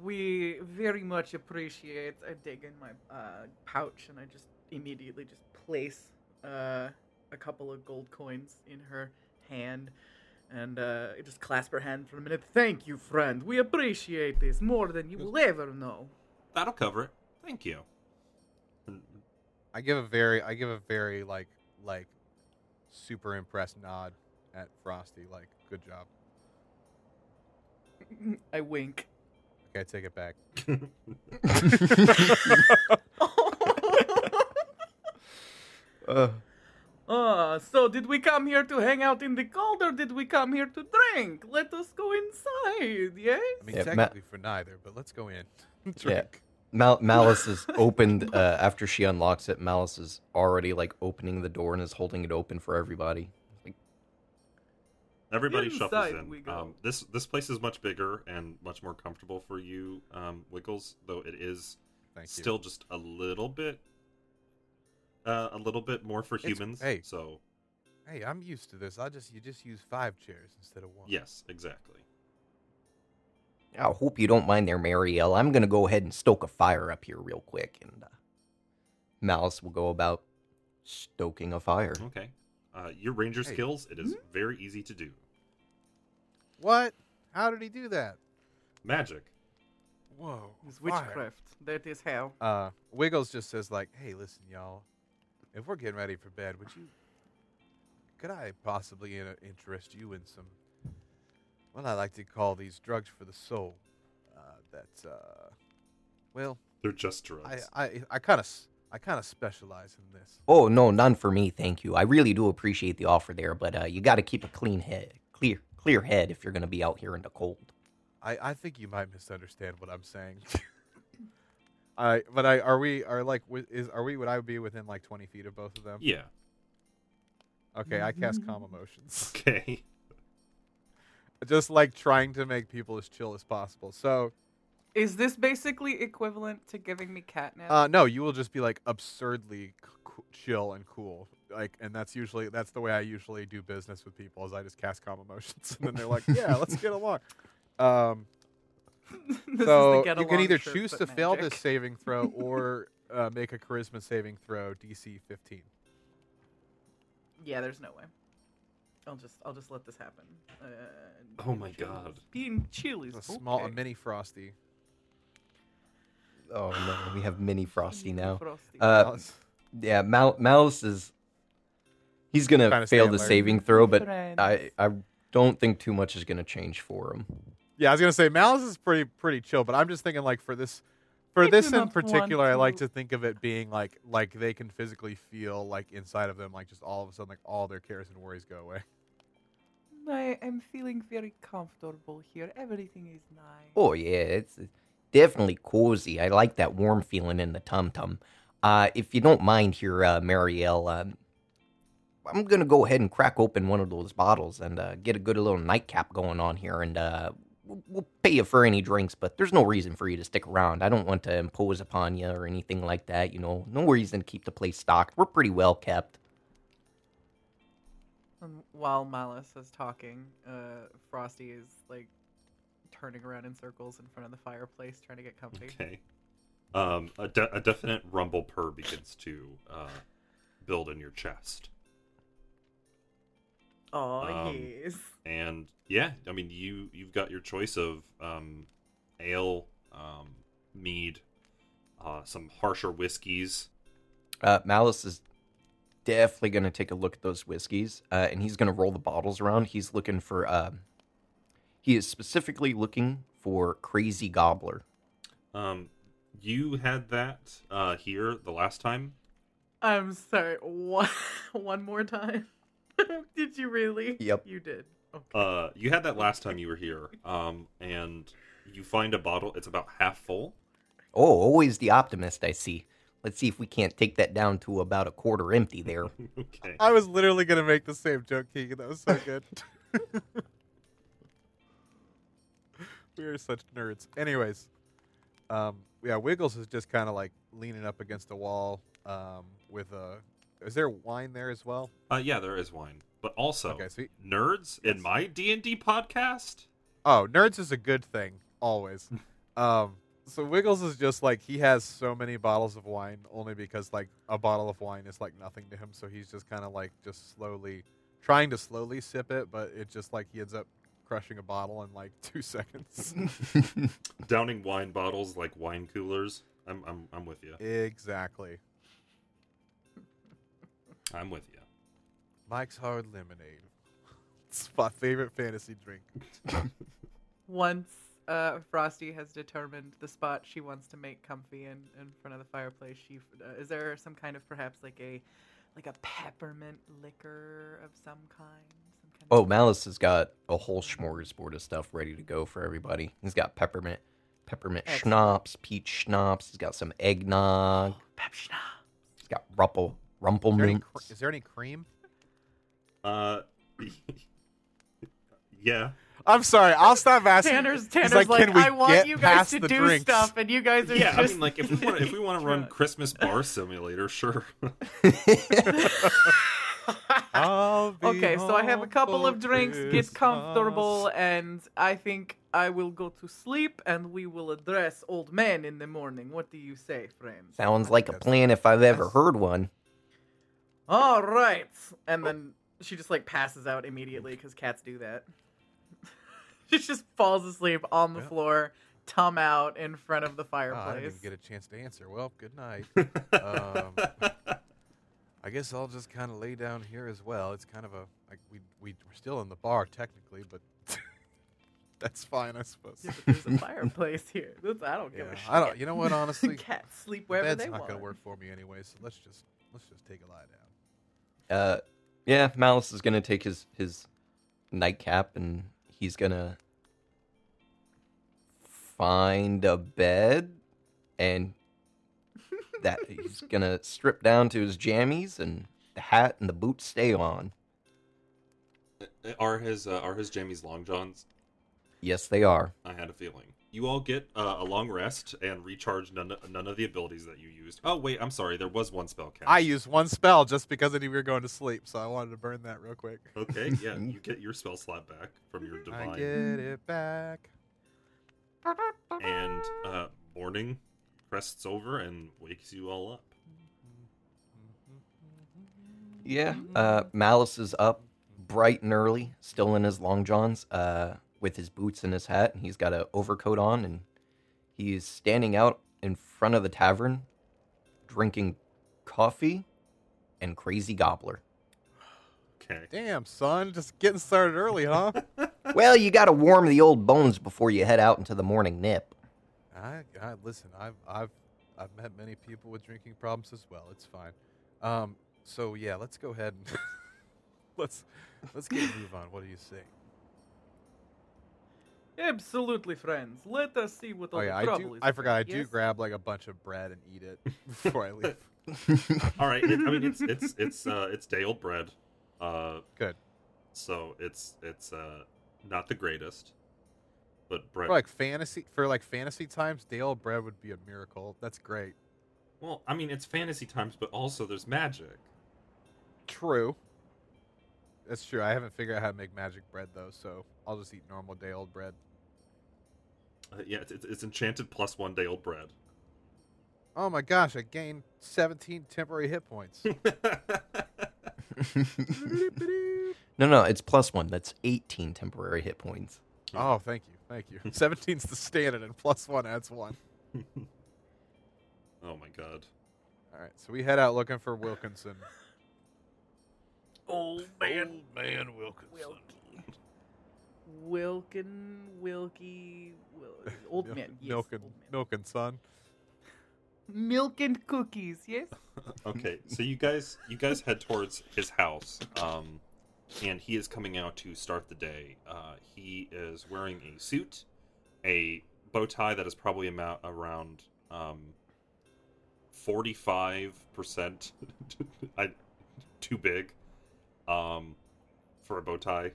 We very much appreciate. I dig in my pouch, and I just immediately just place a couple of gold coins in her hand. And just clasp her hand for a minute. Thank you, friend. We appreciate this more than you will ever know. That'll cover it. Thank you. I give a very like super impressed nod at Frosty. Like, good job. I wink. Okay, I take it back. So did we come here to hang out in the cold, or did we come here to drink? Let us go inside, yes? I mean, technically for neither, but let's go in. Drink. Yeah. Malice is opened, after she unlocks it, Malice is already, like, opening the door and is holding it open for everybody. Like, everybody shuffles in. This place is much bigger and much more comfortable for you, Wiggles, though it is still just a little bit more for humans. Hey, I'm used to this. You just use 5 chairs instead of 1. Yes, exactly. I hope you don't mind there, Marielle. I'm gonna go ahead and stoke a fire up here real quick, and Malice will go about stoking a fire. Okay. Your ranger skills. It is very easy to do. What? How did he do that? Magic. Whoa. It's witchcraft. Fire. That is hell. Wiggles just says, like, hey, listen, y'all. If we're getting ready for bed, could I possibly interest you in some, well, I like to call these drugs for the soul. They're just drugs. I kind of specialize in this. Oh, no, none for me, thank you. I really do appreciate the offer there, but you got to keep a clear head if you're going to be out here in the cold. I think you might misunderstand what I'm saying. Are we? Would I be within like 20 feet of both of them? Yeah. Okay, I cast Calm Emotions. Okay. Just like trying to make people as chill as possible. So, is this basically equivalent to giving me catnip? No, you will just be like absurdly chill and cool. Like, and that's the way I usually do business with people. Is I just cast Calm Emotions, and then they're like, "Yeah, let's get along." So you can either choose to fail this saving throw or make a charisma saving throw DC 15. Yeah, there's no way. I'll just let this happen. Oh my god! Being chill is a mini frosty. Oh no, we have mini frosty now. Frosty. Yeah, Malice is. He's gonna fail the saving throw, but I don't think too much is gonna change for him. Yeah, I was gonna say Malice is pretty chill, but I'm just thinking like for this in particular, I like to think of it being like they can physically feel like inside of them, like just all of a sudden, like all their cares and worries go away. I am feeling very comfortable here. Everything is nice. Oh yeah, it's definitely cozy. I like that warm feeling in the tum-tum. If you don't mind here, Marielle, I'm going to go ahead and crack open one of those bottles and get a good little nightcap going on here, and we'll pay you for any drinks, but there's no reason for you to stick around. I don't want to impose upon you or anything like that, you know. No reason to keep the place stocked. We're pretty well kept. While Malice is talking, Frosty is, like, turning around in circles in front of the fireplace, trying to get comfy. Okay. A definite rumble purr begins to build in your chest. Oh, yes. And, yeah, I mean, you've got your choice of ale, mead, some harsher whiskeys. Malice is definitely going to take a look at those whiskeys, and he's going to roll the bottles around. He's looking for, he is specifically looking for Crazy Gobbler. You had that here the last time. I'm sorry, what? One more time? Did you really? Yep. You did. Okay. You had that last time you were here, and you find a bottle. It's about half full. Oh, always the optimist, I see. Let's see if we can't take that down to about a quarter empty there. Okay. I was literally going to make the same joke, Keegan. That was so good. We are such nerds. Anyways, yeah, Wiggles is just kind of like leaning up against the wall with a... Is there wine there as well? Yeah, there is wine. But also, okay, so nerds in my D&D podcast? Oh, nerds is a good thing, always. So Wiggles is just like, he has so many bottles of wine, only because like a bottle of wine is like nothing to him. So he's just kind of like just trying to slowly sip it, but it's just like he ends up crushing a bottle in like 2 seconds. Downing wine bottles like wine coolers. I'm with you. Exactly. I'm with you. Mike's Hard Lemonade. It's my favorite fantasy drink. Once Frosty has determined the spot she wants to make comfy in front of the fireplace, she is there some kind of perhaps like a peppermint liquor of some kind? Malice has got a whole smorgasbord of stuff ready to go for everybody. He's got peppermint schnapps, peach schnapps. He's got some eggnog. Pep schnapps. He's got rumpelmints. Is there any cream? Yeah. I'm sorry. I'll stop asking. Tanner's like I want you guys to do drinks? Stuff, and you guys are just... Yeah, I mean, like, if we want to run Christmas Bar Simulator, sure. Okay, so I have a couple of drinks, Christmas. Get comfortable, and I think I will go to sleep, and we will address old man in the morning. What do you say, friends? Sounds like a plan if I've ever heard one. All right. And then she just, like, passes out immediately, because cats do that. She just falls asleep on the floor, tum out in front of the fireplace. I didn't get a chance to answer. Well, good night. I guess I'll just kind of lay down here as well. It's kind of a like we're still in the bar technically, but that's fine, I suppose. Yeah, but there's a fireplace here. I don't give a shit. You know what? Honestly, cats sleep wherever they want. Bed's not gonna work for me anyway, so let's just take a lie down. Yeah, Malice is gonna take his nightcap and he's gonna find a bed and. That he's gonna strip down to his jammies and the hat and the boots stay on. Are his jammies long johns? Yes, they are. I had a feeling. You all get a long rest and recharge none of the abilities that you used. Oh wait, I'm sorry. There was one spell cast. I used one spell just because I knew we were going to sleep, so I wanted to burn that real quick. Okay, yeah, you get your spell slot back from your divine. I get it back. And morning crests over and wakes you all up. Yeah, Malice is up bright and early, still in his long johns, with his boots and his hat, and he's got an overcoat on, and he's standing out in front of the tavern, drinking coffee and Crazy Gobbler. Okay. Damn, son, just getting started early, huh? Well, you gotta warm the old bones before you head out into the morning nip. I listen. I've met many people with drinking problems as well. It's fine. So yeah, let's go ahead and let's get a move on. What do you say? Absolutely, friends. Let us see what all the trouble is. I forgot. I do grab like a bunch of bread and eat it before I leave. All right. It's day old bread. Good. So it's not the greatest, but bread for fantasy times. Day old bread would be a miracle. That's great. Well, I mean, it's fantasy times, but also there's magic. True. That's true. I haven't figured out how to make magic bread, though, so I'll just eat normal day-old bread. It's enchanted plus 1 day-old bread. Oh my gosh, I gained 17 temporary hit points. No, it's plus 1. That's 18 temporary hit points. Oh, thank you. 17's the standard, and plus 1 adds 1. Oh my god. Alright, so we head out looking for Wilkinson. Old man Wilkinson. Old man, yes. Milk and son. Milk and cookies, yes. Okay, so you guys head towards his house, and he is coming out to start the day. He is wearing a suit, a bow tie that is probably around 45% too big. For a bow tie.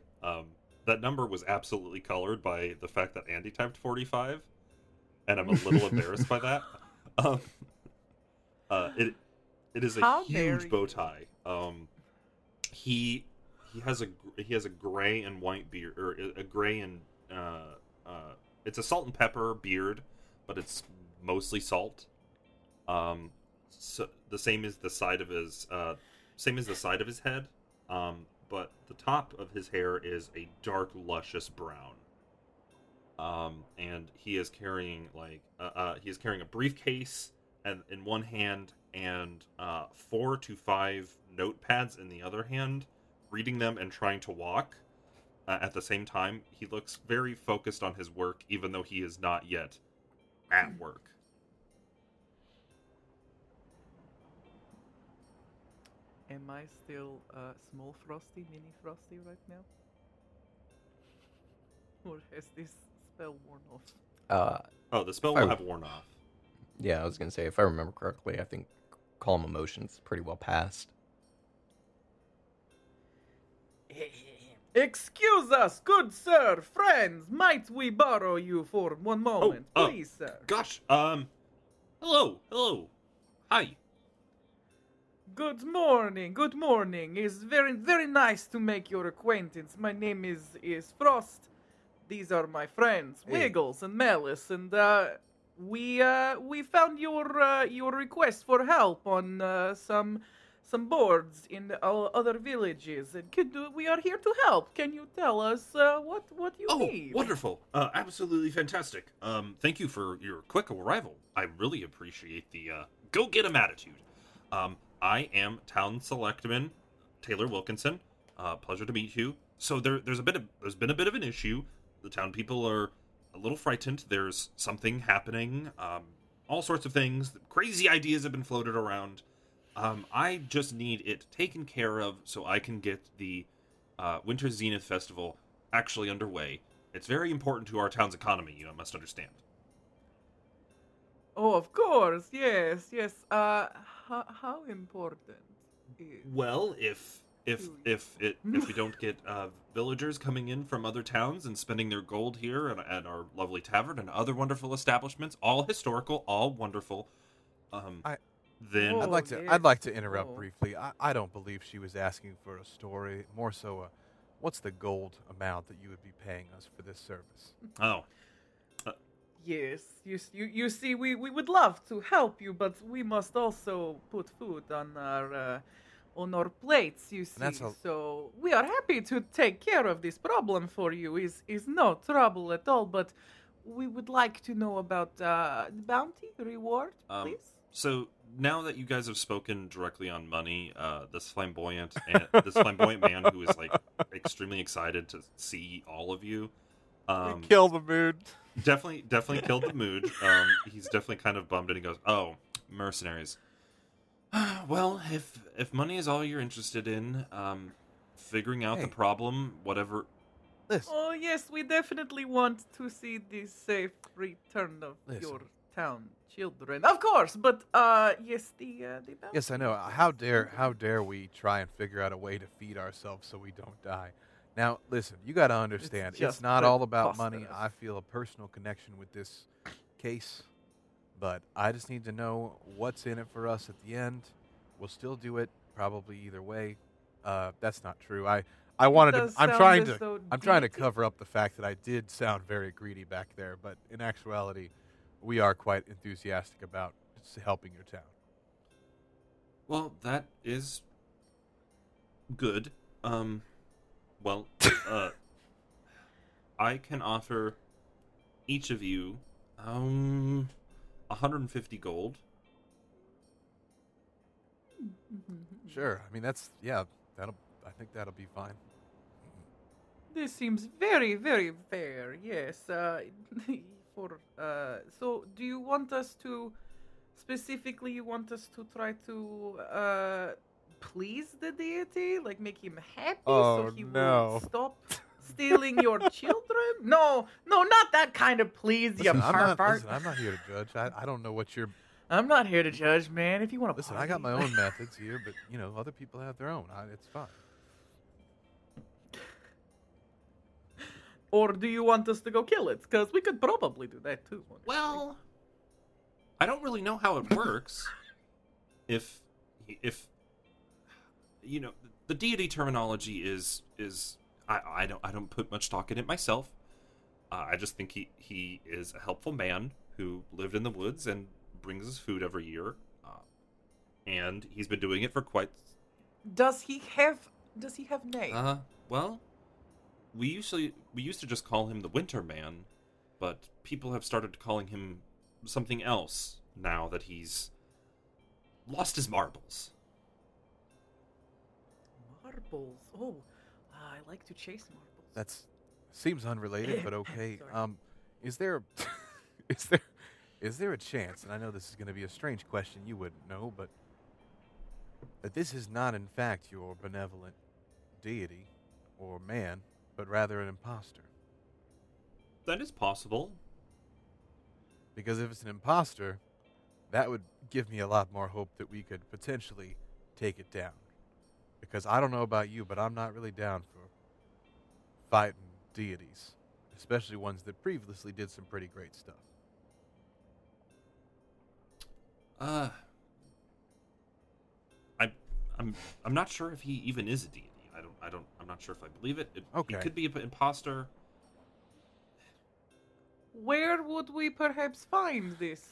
That number was absolutely colored by the fact that Andy typed 45, and I'm a little embarrassed by that. It is a huge bow tie. He has a gray and white beard, or a gray and it's a salt and pepper beard, but it's mostly salt. So the same as the side of his head. But the top of his hair is a dark, luscious brown. And he is carrying a briefcase and in one hand and 4 to 5 notepads in the other hand, reading them and trying to walk. At the same time, he looks very focused on his work, even though he is not yet at work. Am I still small Frosty, mini Frosty right now? Or has this spell worn off? The spell will have worn off. Yeah, I was going to say, if I remember correctly, I think Calm Emotions pretty well passed. Excuse us, good sir, friends, might we borrow you for one moment, please, sir? Gosh, hello, hi. Good morning. It's very, very nice to make your acquaintance. My name is Frost. These are my friends, Wiggles and Malice, and we found your request for help on some boards in other villages, and we are here to help. Can you tell us what you need? Oh, wonderful! Absolutely fantastic. Thank you for your quick arrival. I really appreciate the go get 'em attitude. I am Town Selectman Taylor Wilkinson. Pleasure to meet you. So there's been a bit of an issue. The town people are a little frightened. There's something happening. All sorts of things. Crazy ideas have been floated around. I just need it taken care of so I can get the Winter Zenith Festival actually underway. It's very important to our town's economy. You must understand. Oh, of course, yes. How important is... Well, if we don't get villagers coming in from other towns and spending their gold here at our lovely tavern and other wonderful establishments, all historical, all wonderful, then... I'd like to interrupt briefly. I don't believe she was asking for a story. More so, what's the gold amount that you would be paying us for this service? Oh, yes, you see, we would love to help you, but we must also put food on our plates, you see. So we are happy to take care of this problem for you. Is no trouble at all, but we would like to know about the bounty, reward, please. So now that you guys have spoken directly on money, this flamboyant man who is like extremely excited to see all of you. Kill the mood. Definitely killed the mood. He's definitely kind of bummed, and he goes, "Oh, mercenaries. Well, if money is all you're interested in, figuring out the problem, whatever Listen. Oh, yes, we definitely want to see the safe return of your town children. Of course, but, yes, the balance. Yes, I know. How dare we try and figure out a way to feed ourselves so we don't die. Now, listen, you got to understand, it's not all about money. I feel a personal connection with this case, but I just need to know what's in it for us at the end. We'll still do it, probably either way. That's not true. I'm trying to cover up the fact that I did sound very greedy back there, but in actuality, we are quite enthusiastic about helping your town. Well, that is good. I can offer each of you 150 gold. Sure. I mean, I think that'll be fine. This seems very, very fair. Yes. So do you want us to try to please the deity, like make him happy will stop stealing your children? No, not that kind of please. I'm not here to judge. I don't know what you're. I'm not here to judge, man. If you want to listen, party. I got my own methods here, but other people have their own. It's fine. Or do you want us to go kill it? Because we could probably do that too. Well, I don't really know how it works. If the deity terminology is I don't put much stock in it myself. I just think he is a helpful man who lived in the woods and brings us food every year, and he's been doing it for quite. Does he have name? Well, we used to just call him the Winter Man, but people have started calling him something else now that he's lost his marbles. Marbles. Oh, I like to chase marbles. That seems unrelated, but okay. Is there a chance, and I know this is going to be a strange question, you wouldn't know, but that this is not, in fact, your benevolent deity or man, but rather an imposter? That is possible. Because if it's an imposter, that would give me a lot more hope that we could potentially take it down. Because I don't know about you, but I'm not really down for fighting deities, especially ones that previously did some pretty great stuff. I'm not sure if he even is a deity. I'm not sure if I believe it. Okay. He could be an imposter. Where would we perhaps find this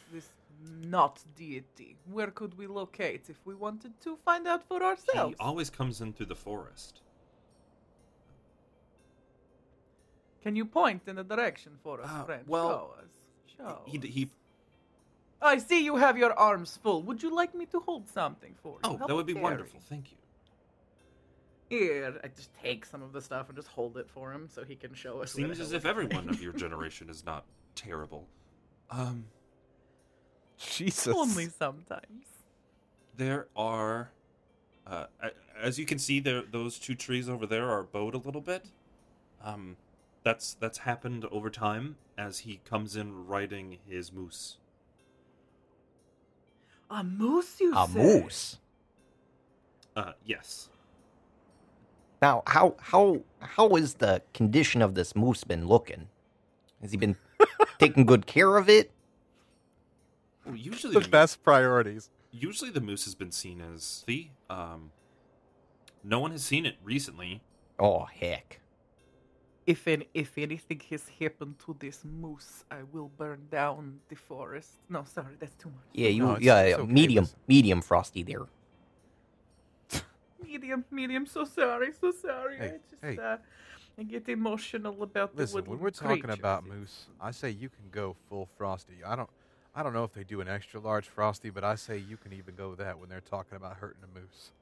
not deity? Where could we locate if we wanted to find out for ourselves? He always comes in through the forest. Can you point in a direction for us, friend? Well, show us. I see you have your arms full. Would you like me to hold something for you? Oh, that would be wonderful. Thank you. Here, I just take some of the stuff and just hold it for him so he can show us. Seems as if everyone of your generation is not terrible. Jesus. Only sometimes. There are, as you can see, those two trees over there are bowed a little bit. That's happened over time as he comes in riding his moose. A moose, you said? A moose? Yes. Now, how is the condition of this moose been looking? Has he been taking good care of it? Well, usually the best priorities. Usually the moose has been seen as the... no one has seen it recently. Oh, heck. If anything has happened to this moose, I will burn down the forest. No, sorry, that's too much. Yeah, it's okay. Medium Frosty there. Medium. So sorry. Hey, I get emotional about the wooden when we're talking creatures. About moose, I say you can go full Frosty. I don't know if they do an extra large Frosty, but I say you can even go that when they're talking about hurting a moose.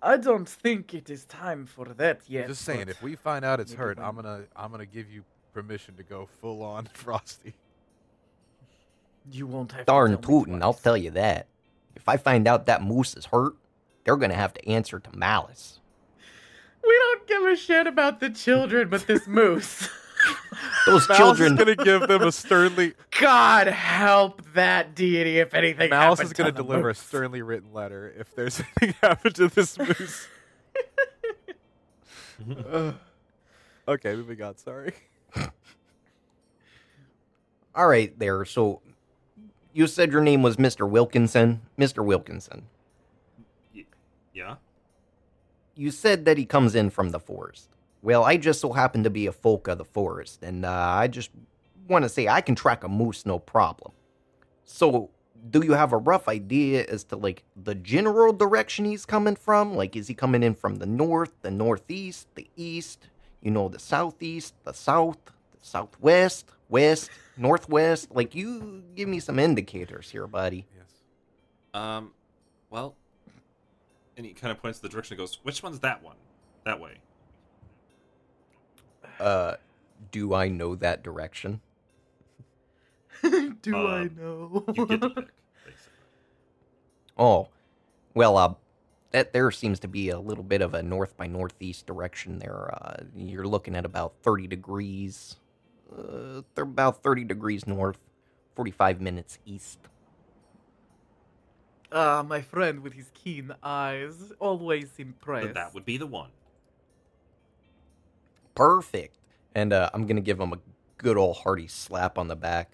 I don't think it is time for that yet. I'm just saying, if we find out it's hurt, I'm gonna give you permission to go full on Frosty. You won't have darn tootin', I'll tell you that. If I find out that moose is hurt, they're gonna have to answer to Malice. We don't give a shit about the children, but this moose. Those children. Malice is going to give them a sternly... God help that deity if anything happens. Malice is going to deliver moose. A sternly written letter if there's anything happened to this moose. Okay, moving on. Sorry. All right, there. So you said your name was Mr. Wilkinson. Mr. Wilkinson. Yeah? You said that he comes in from the forest. Well, I just so happen to be a folk of the forest, and I just want to say I can track a moose no problem. So, do you have a rough idea as to, like, the general direction he's coming from? Like, is he coming in from the north, the northeast, the east, you know, the southeast, the south, the southwest, west, northwest? Like, you give me some indicators here, buddy. Yes. Well, and he kind of points to the direction and goes, which one's that one? That way. Do I know that direction? Do I know? You get to pick, basically. Oh, well, that there seems to be a little bit of a north by northeast direction there. You're looking at about 30 degrees. They're about 30 degrees north, 45 minutes east. Ah, my friend with his keen eyes, always impressed. But that would be the one. Perfect. And I'm going to give him a good old hearty slap on the back.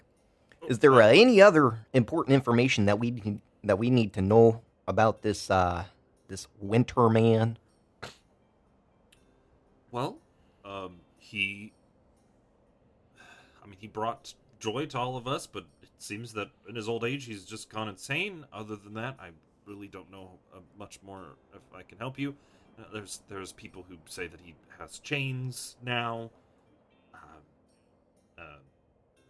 Is there any other important information that we need to know about this this Winter Man? Well, he brought joy to all of us, but it seems that in his old age he's just gone insane. Other than that, I really don't know much more if I can help you. There's people who say that he has chains now.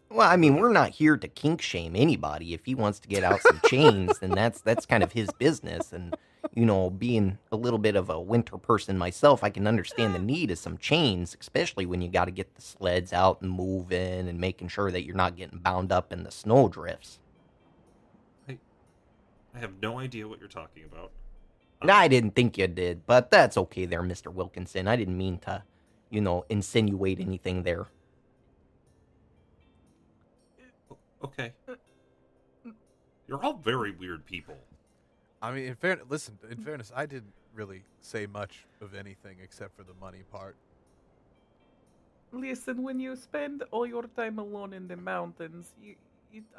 Well, I mean, we're not here to kink shame anybody. If he wants to get out some chains, then that's kind of his business. And, you know, being a little bit of a winter person myself, I can understand the need of some chains, especially when you got to get the sleds out and moving and making sure that you're not getting bound up in the snow drifts. I have no idea what you're talking about. I didn't think you did, but that's okay there, Mr. Wilkinson. I didn't mean to, you know, insinuate anything there. Okay. You're all very weird people. I mean, in fairness, I didn't really say much of anything except for the money part. Listen, when you spend all your time alone in the mountains,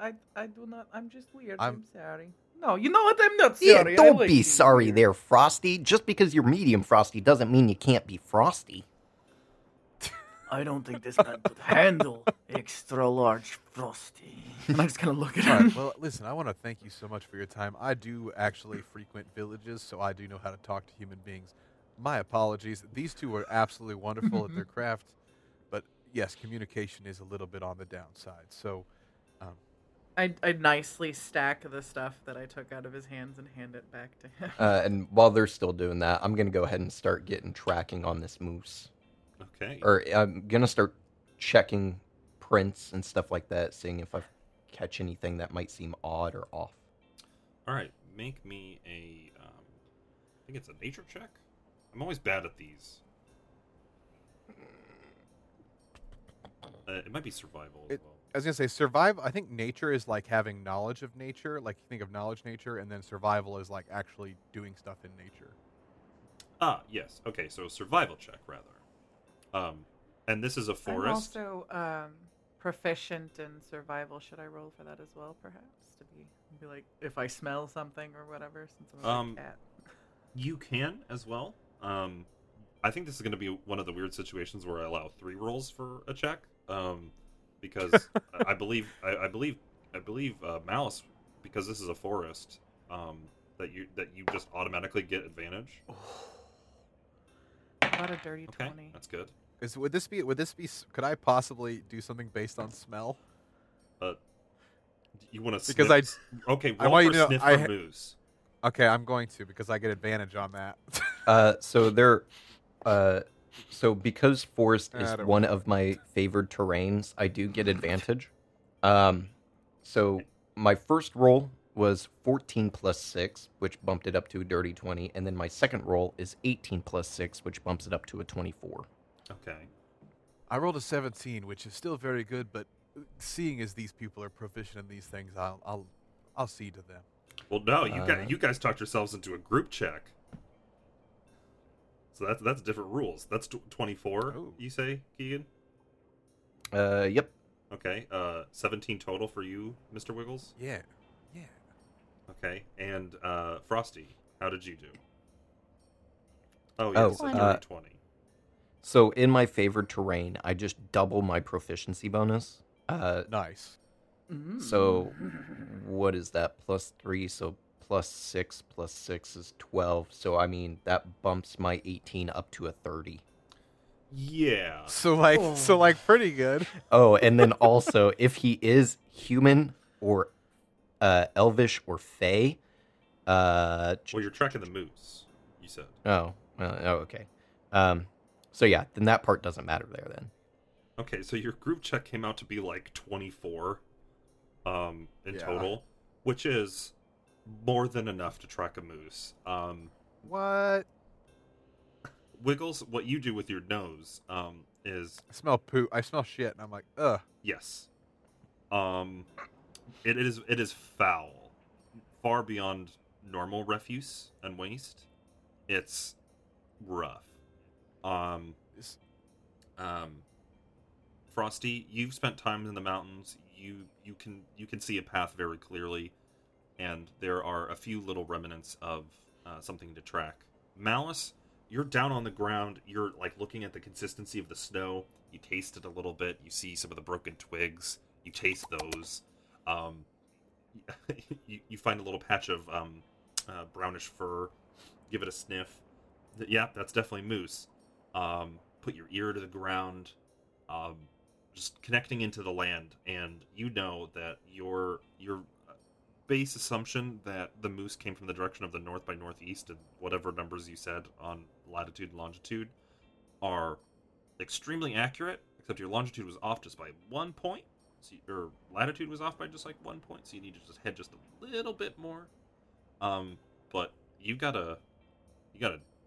I'm just weird. I'm sorry. No, you know what? I'm not sorry. Yeah, don't be sorry there, Frosty. Just because you're medium frosty doesn't mean you can't be frosty. I don't think this guy could handle extra large Frosty. I'm just going to look at him. All right, well, listen, I want to thank you so much for your time. I do actually frequent villages, so I do know how to talk to human beings. My apologies. These two are absolutely wonderful at their craft. But, yes, communication is a little bit on the downside. So... I nicely stack the stuff that I took out of his hands and hand it back to him. And while they're still doing that, I'm going to go ahead and start getting tracking on this moose. Okay. Or I'm going to start checking prints and stuff like that, seeing if I catch anything that might seem odd or off. All right. Make me a, I think it's a nature check. I'm always bad at these. It might be survival as well. I was going to say, survival, I think nature is like having knowledge of nature. Like, you think of knowledge nature, and then survival is like actually doing stuff in nature. Ah, yes. Okay, so survival check, rather. And this is a forest. I'm also proficient in survival. Should I roll for that as well, perhaps? To be like, if I smell something or whatever, since I'm a cat. You can as well. I think this is going to be one of the weird situations where I allow 3 rolls for a check. Because I believe Malice, because this is a forest, that you just automatically get advantage. What a dirty 20. Okay, that's good. Would this be? Could I possibly do something based on smell? You want to? Because sniff? I want you to know, moose. Okay, I'm going to because I get advantage on that. So because forest is one of my favored terrains, I do get advantage. So my first roll was 14 plus 6, which bumped it up to a dirty 20. And then my second roll is 18 plus 6, which bumps it up to a 24. Okay. I rolled a 17, which is still very good, but seeing as these people are proficient in these things, I'll see to them. Well, no, you guys talked yourselves into a group check. So that's different rules. That's 24, oh. You say, Keegan? Yep. Okay, 17 total for you, Mr. Wiggles? Yeah. Okay, and Frosty, how did you do? Oh, yeah, 20. So in my favored terrain, I just double my proficiency bonus. Nice. So what is that? Plus 3, so plus 6 is 12. So, I mean, that bumps my 18 up to a 30. Yeah. So like pretty good. Oh, and then also if he is human or elvish or fey, well, you're tracking the moose, you said. Oh, okay. So yeah, then that part doesn't matter there then. Okay, so your group check came out to be like 24 total, which is more than enough to track a moose. What? Wiggles, what you do with your nose is... I smell shit, and I'm like, ugh. Yes. It is foul. Far beyond normal refuse and waste. It's rough. Frosty, you've spent time in the mountains. You can see a path very clearly, and there are a few little remnants of something to track. Malice, you're down on the ground. You're like looking at the consistency of the snow. You taste it a little bit. You see some of the broken twigs. You taste those. You find a little patch of brownish fur. Give it a sniff. Yeah, that's definitely moose. Put your ear to the ground. Just connecting into the land, and you know that your base assumption that the moose came from the direction of the north by northeast, and whatever numbers you said on latitude and longitude are extremely accurate, except your longitude was off just by 1 point, or latitude was off by just like 1 point, so you need to just head just a little bit more. But you got a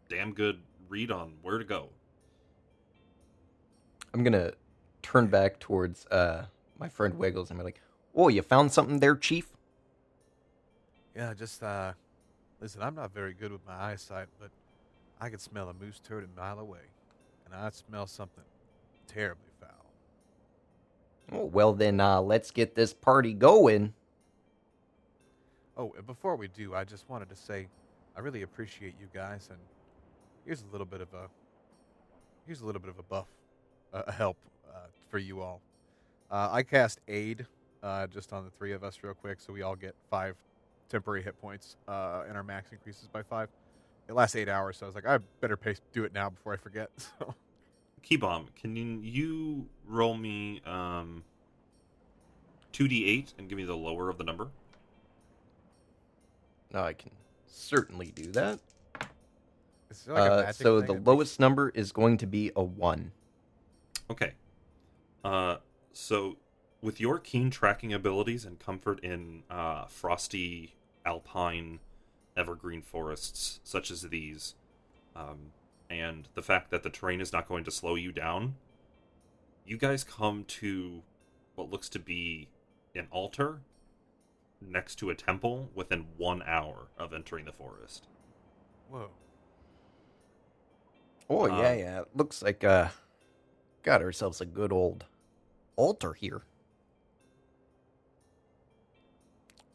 damn good read on where to go. I'm gonna turn back towards my friend Wiggles and be like, "Oh, you found something there, Chief?" Yeah, just listen. I'm not very good with my eyesight, but I could smell a moose turd a mile away, and I smell something terribly foul. Oh well, then let's get this party going. Oh, and before we do, I just wanted to say I really appreciate you guys, and here's a little bit of a buff, a help. For you all. I cast Aid just on the three of us real quick, so we all get 5 temporary hit points, and our max increases by 5. It lasts 8 hours, so I was like, I better do it now before I forget. So. Keybomb, can you roll me 2d8 and give me the lower of the number? I can certainly do that. Is it like a magic thing? The lowest number is going to be a 1. Okay. So with your keen tracking abilities and comfort in frosty alpine evergreen forests such as these, and the fact that the terrain is not going to slow you down, you guys come to what looks to be an altar next to a temple within 1 hour of entering the forest. Whoa. Oh, yeah. It looks like got ourselves a good old altar here.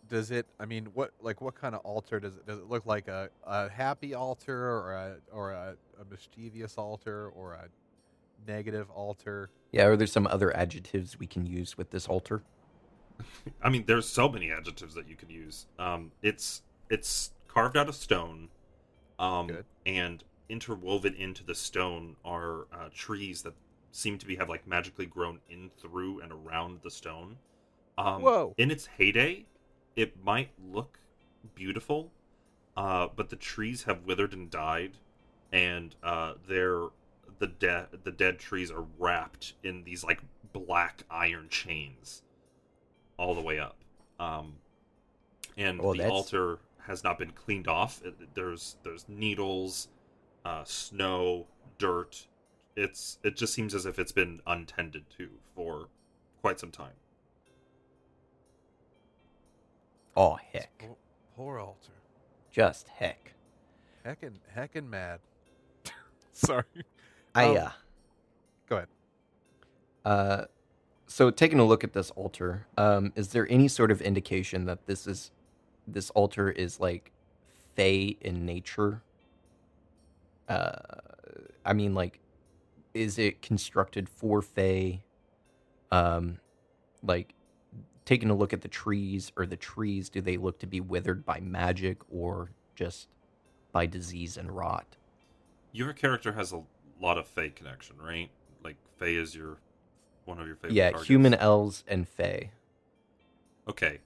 Does it? I mean, what kind of altar does it? Does it look like a happy altar or a mischievous altar or a negative altar? Yeah. Are there some other adjectives we can use with this altar? I mean, there's so many adjectives that you could use. It's carved out of stone, and interwoven into the stone are trees that seem to have like magically grown in through and around the stone. Whoa. In its heyday, it might look beautiful, but the trees have withered and died, and the dead trees are wrapped in these like black iron chains all the way up. and altar has not been cleaned off. There's needles, snow, dirt. It just seems as if it's been untended to for quite some time. Oh, heck. Poor altar. Just heck. Heckin' mad. Sorry. Go ahead. So taking a look at this altar, is there any sort of indication that this altar is like fey in nature? I mean, like, is it constructed for fey? Like, taking a look at the trees, do they look to be withered by magic or just by disease and rot? Your character has a lot of fey connection, right? Like, fey is one of your favorite targets. Human, elves, and fey. Okay.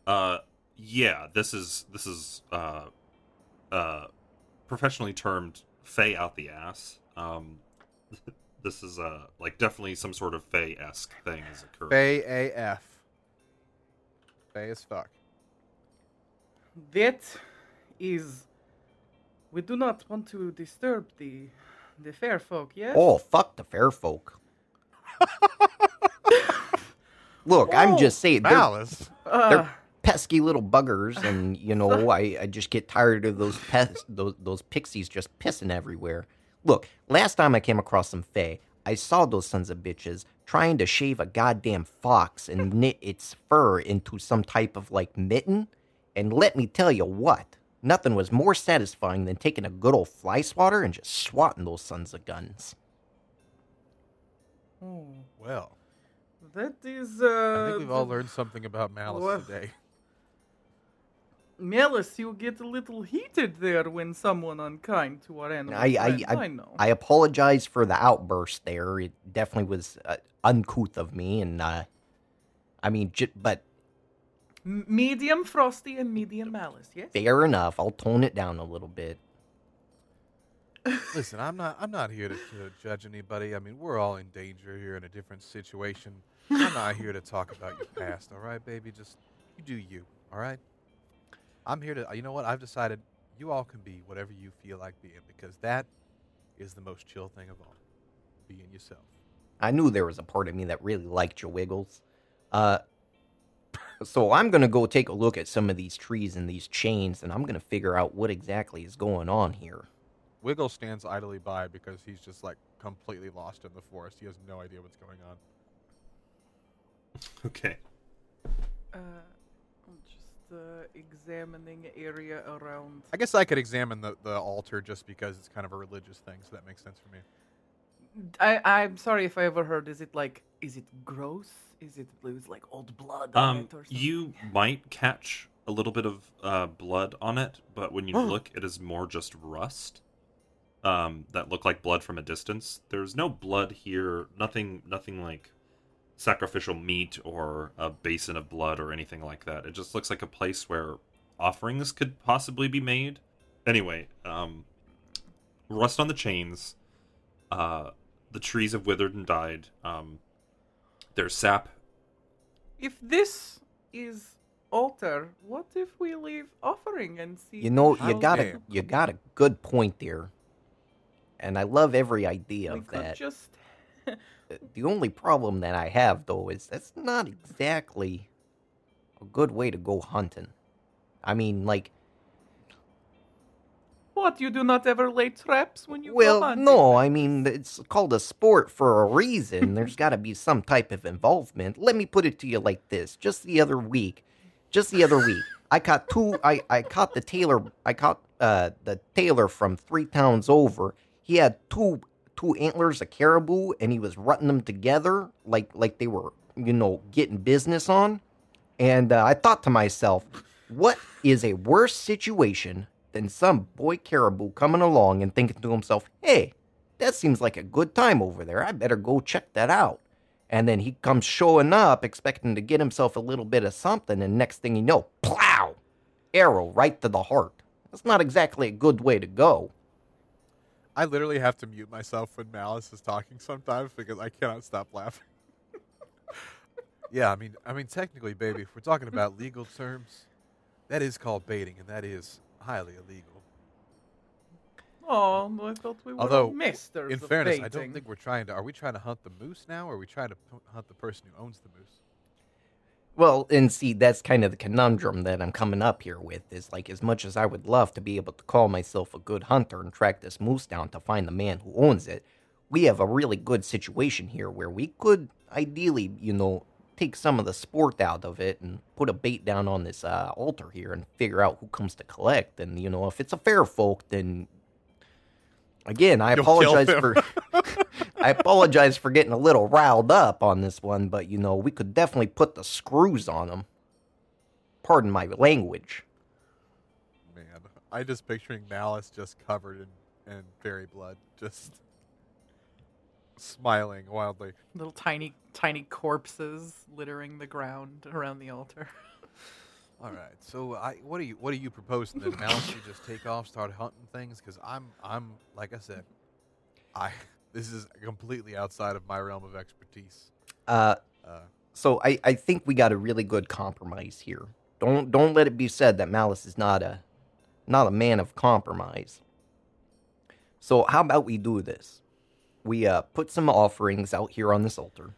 This is professionally termed fey out the ass. This is like definitely some sort of fey-esque thing is occurring. Fey AF. Fey as fuck. That is, we do not want to disturb the fair folk, yes? Oh, fuck the fair folk. Look, I'm just saying, they're pesky little buggers, and you know, I just get tired of those pixies just pissing everywhere. Look, last time I came across some fey, I saw those sons of bitches trying to shave a goddamn fox and knit its fur into some type of like mitten, and let me tell you what, nothing was more satisfying than taking a good old fly swatter and just swatting those sons of guns. Oh. Well, that is. I think we've all learned something about Malice today. Malice, you get a little heated there when someone unkind to our animals. I know. I apologize for the outburst there. It definitely was uncouth of me, and but medium Frosty and medium Malice. Yes. Fair enough. I'll tone it down a little bit. Listen, I'm not here to judge anybody. I mean, we're all in danger here in a different situation. I'm not here to talk about your past, all right, baby? Just, you do you, all right? I'm here to, you know what? I've decided you all can be whatever you feel like being, because that is the most chill thing of all, being yourself. I knew there was a part of me that really liked your Wiggles. So I'm going to go take a look at some of these trees and these chains, and I'm going to figure out what exactly is going on here. Wiggle stands idly by because he's just, like, completely lost in the forest. He has no idea what's going on. Okay. I'm just examining area around. I guess I could examine the altar just because it's kind of a religious thing, so that makes sense for me. I'm sorry if I ever heard, is it gross? Is it like old blood on it or something? You might catch a little bit of blood on it, but when you look, it is more just rust. That look like blood from a distance. There's no blood here, nothing like sacrificial meat or a basin of blood or anything like that. It just looks like a place where offerings could possibly be made. Anyway, rust on the chains. The trees have withered and died. There's sap. If this is altar, what if we leave offering and see? You know, you got a good point there. And I love every idea of that. Just... The only problem that I have, though, is that's not exactly a good way to go hunting. I mean, like... What, you do not ever lay traps when you go hunting? Well, no, I mean, it's called a sport for a reason. There's got to be some type of involvement. Let me put it to you like this. Just the other week, I caught two... I caught the Taylor from 3 towns over. He had two antlers of caribou, and he was rutting them together like they were, you know, getting business on. And I thought to myself, what is a worse situation than some boy caribou coming along and thinking to himself, hey, that seems like a good time over there. I better go check that out. And then he comes showing up expecting to get himself a little bit of something, and next thing you know, plow! Arrow right to the heart. That's not exactly a good way to go. I literally have to mute myself when Malice is talking sometimes because I cannot stop laughing. Yeah, I mean, technically, baby, if we're talking about legal terms, That is called baiting, and that is highly illegal. Oh, I thought we were masters of baiting. In fairness, I don't think we're trying to... Are we trying to hunt the moose now, or are we trying to hunt the person who owns the moose? Well, and see, that's kind of the conundrum that I'm coming up here with, is like, as much as I would love to be able to call myself a good hunter and track this moose down to find the man who owns it, we have a really good situation here where we could ideally, you know, take some of the sport out of it and put a bait down on this altar here and figure out who comes to collect. And, you know, if it's a fair folk, then, again, I apologize for... I apologize for getting a little riled up on this one, but, you know, we could definitely put the screws on them. Pardon my language. Man, I'm just picturing Malice just covered in fairy blood, just smiling wildly. Little tiny corpses littering the ground around the altar. All right, so what are you proposing then, Malice? You just take off, start hunting things? Because I'm like I said, This is completely outside of my realm of expertise. So I think we got a really good compromise here. Don't let it be said that Malice is not a man of compromise. So how about we do this? We put some offerings out here on this altar.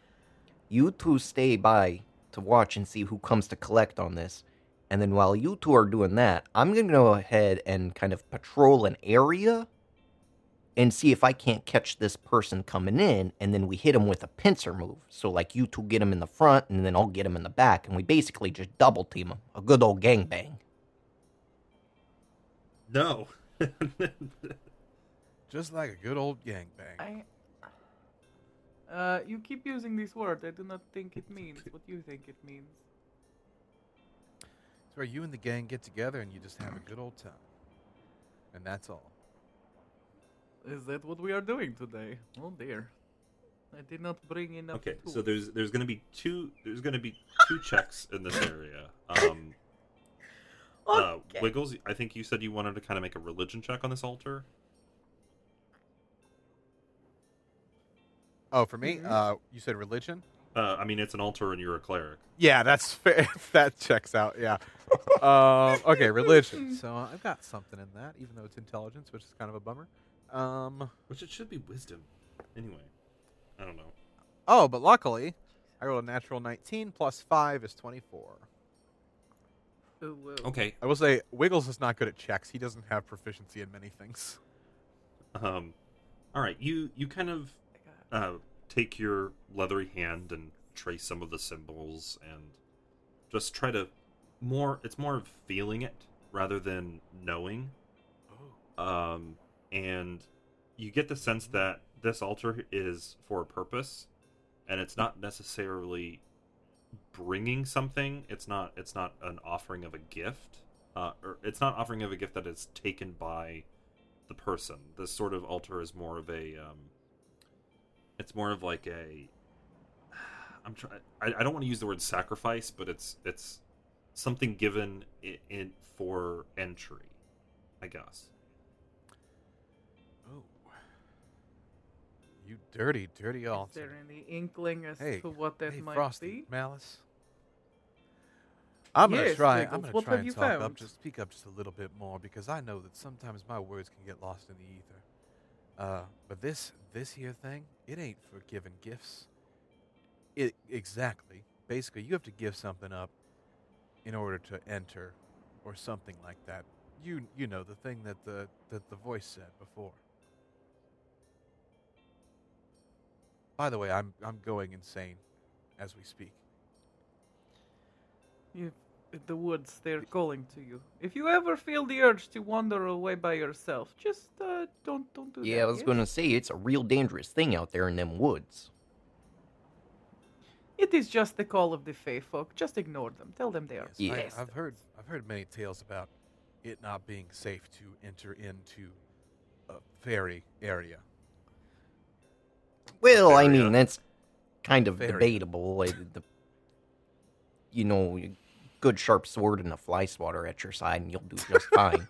You two stay by to watch and see who comes to collect on this. And then while you two are doing that, I'm going to go ahead and kind of patrol an area and see if I can't catch this person coming in, and then we hit him with a pincer move. So, like, you two get him in the front, and then I'll get him in the back, and we basically just double team him. A good old gangbang. No. Just like a good old gangbang. You keep using this word. I do not think it means what you think it means. It's where you and the gang get together, and you just have a good old time. And that's all. Is that what we are doing today? Oh dear, I did not bring enough. Okay, tools. So there's going to be two checks in this area. Okay. Wiggles, I think you said you wanted to kind of make a religion check on this altar. Oh, for me, you said religion. I mean, it's an altar, and you're a cleric. Yeah, that's fair. That checks out. Yeah. Okay, religion. So I've got something in that, even though it's intelligence, which is kind of a bummer. Which it should be wisdom. Anyway, I don't know. Oh, but luckily, I rolled a natural 19 plus 5 is 24. Ooh, okay. I will say, Wiggles is not good at checks. He doesn't have proficiency in many things. All right, you kind of take your leathery hand and trace some of the symbols and just try to it's more of feeling it rather than knowing. Oh. And you get the sense that this altar is for a purpose, and it's not necessarily bringing something. It's not an offering of a gift, or it's not offering of a gift that is taken by the person. This sort of altar is more of a. It's more of like a. I'm trying. I don't want to use the word sacrifice, but it's something given in for entry, I guess. You dirty altar. Is there any inkling as to what that might Frosty, be? Malice. I'm gonna try and talk up. Just speak up just a little bit more, because I know that sometimes my words can get lost in the ether. But this here thing, it ain't for giving gifts. It exactly. Basically, you have to give something up in order to enter, or something like that. You know the thing that the voice said before. By the way, I'm going insane as we speak. The woods, they're calling to you. If you ever feel the urge to wander away by yourself, just don't do that. Yeah, I was going to say, it's a real dangerous thing out there in them woods. It is just the call of the Fae folk. Just ignore them. Tell them they are. Yes. I've heard many tales about it not being safe to enter into a fairy area. Well, I mean, that's kind of debatable. You know, a good sharp sword and a fly swatter at your side, and you'll do just fine.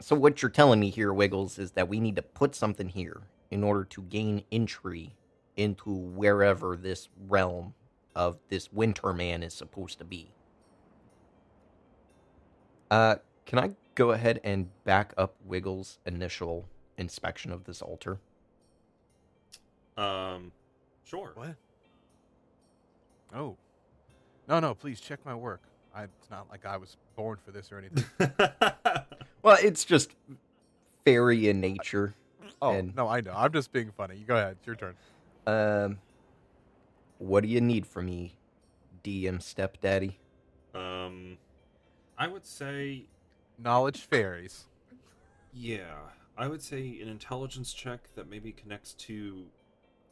So what you're telling me here, Wiggles, is that we need to put something here in order to gain entry into wherever this realm of this Winter Man is supposed to be. Can I go ahead and back up Wiggles' initial inspection of this altar? Sure. What? Oh. No, please check my work. It's not like I was born for this or anything. Well, it's just fairy in nature. No, I know. I'm just being funny. You go ahead. It's your turn. What do you need from me, DM stepdaddy? I would say... Knowledge fairies. Yeah. I would say an intelligence check that maybe connects to...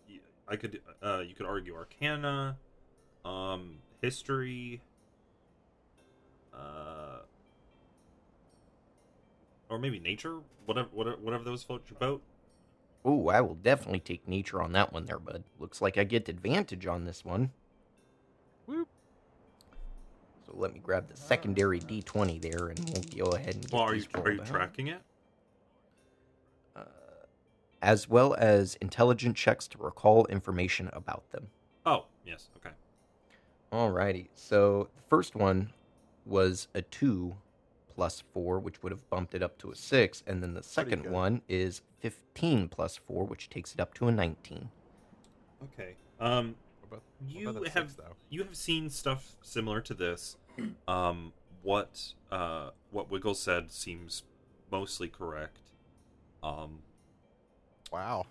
You could argue Arcana, history... Or maybe nature, whatever those float your boat. Ooh, I will definitely take nature on that one there, bud. Looks like I get advantage on this one. Whoop. So let me grab the secondary D20 there, and we'll go ahead and. Well, are you tracking it? As well as intelligent checks to recall information about them. Oh yes, okay. Alrighty, so the first one was a 2 + 4, which would have bumped it up to a 6, and then the second one is 15 + 4, which takes it up to a 19. Okay. You have seen stuff similar to this. What Wiggles said seems mostly correct. Wow.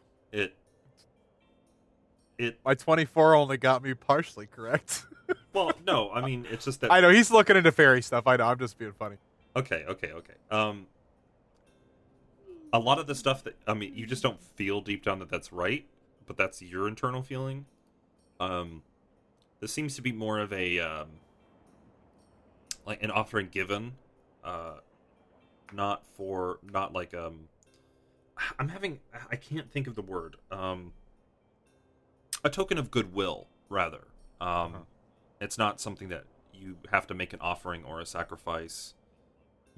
My 24 only got me partially correct. Well, no, I mean, it's just that... I know, he's looking into fairy stuff. I know, I'm just being funny. Okay. A lot of the stuff that... I mean, you just don't feel deep down that that's right, but that's your internal feeling. This seems to be more of a... like an offering given. I can't think of the word. A token of goodwill, rather. It's not something that you have to make an offering or a sacrifice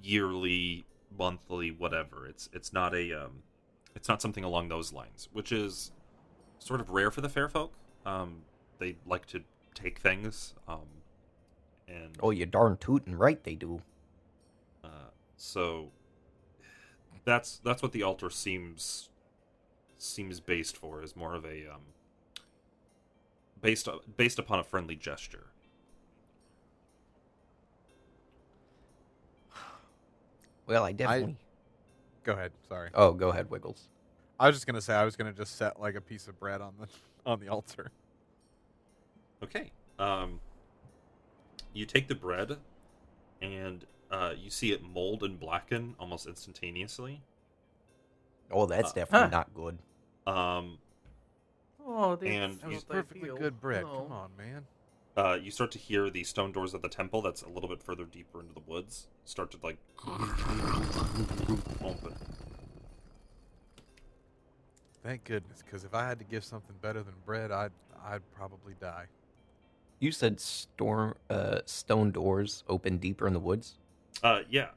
yearly, monthly, whatever. It's not something along those lines, which is sort of rare for the fair folk. They like to take things, and oh, you darn tootin' right they do. So that's what the altar seems based for, is more of a based upon a friendly gesture. Well, Go ahead, sorry. Oh, go ahead, Wiggles. I was just going to say, I was going to just set like a piece of bread on the altar. Okay. You take the bread, and you see it mold and blacken almost instantaneously. Oh, that's definitely not good. Oh, that was perfectly good bread. Oh. Come on, man. You start to hear the stone doors of the temple that's a little bit further deeper into the woods start to, like, open. Thank goodness, because if I had to give something better than bread, I'd probably die. You said stone doors open deeper in the woods? Yeah.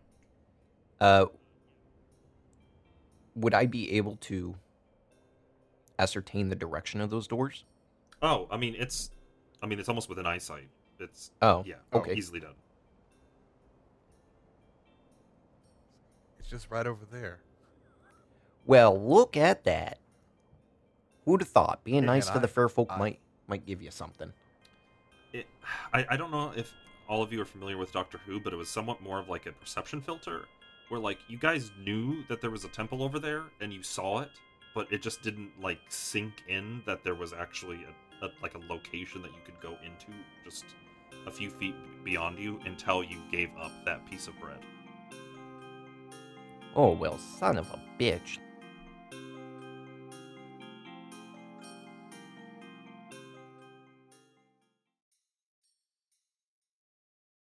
Would I be able to ascertain the direction of those doors? Oh, I mean, it's almost within eyesight. It's easily done. It's just right over there. Well, look at that. Who'd have thought? Being nice to the fair folk might give you something. I don't know if all of you are familiar with Doctor Who, but it was somewhat more of like a perception filter, where like you guys knew that there was a temple over there and you saw it, but it just didn't like sink in that there was actually a location that you could go into just a few feet beyond you until you gave up that piece of bread. Oh, well, son of a bitch.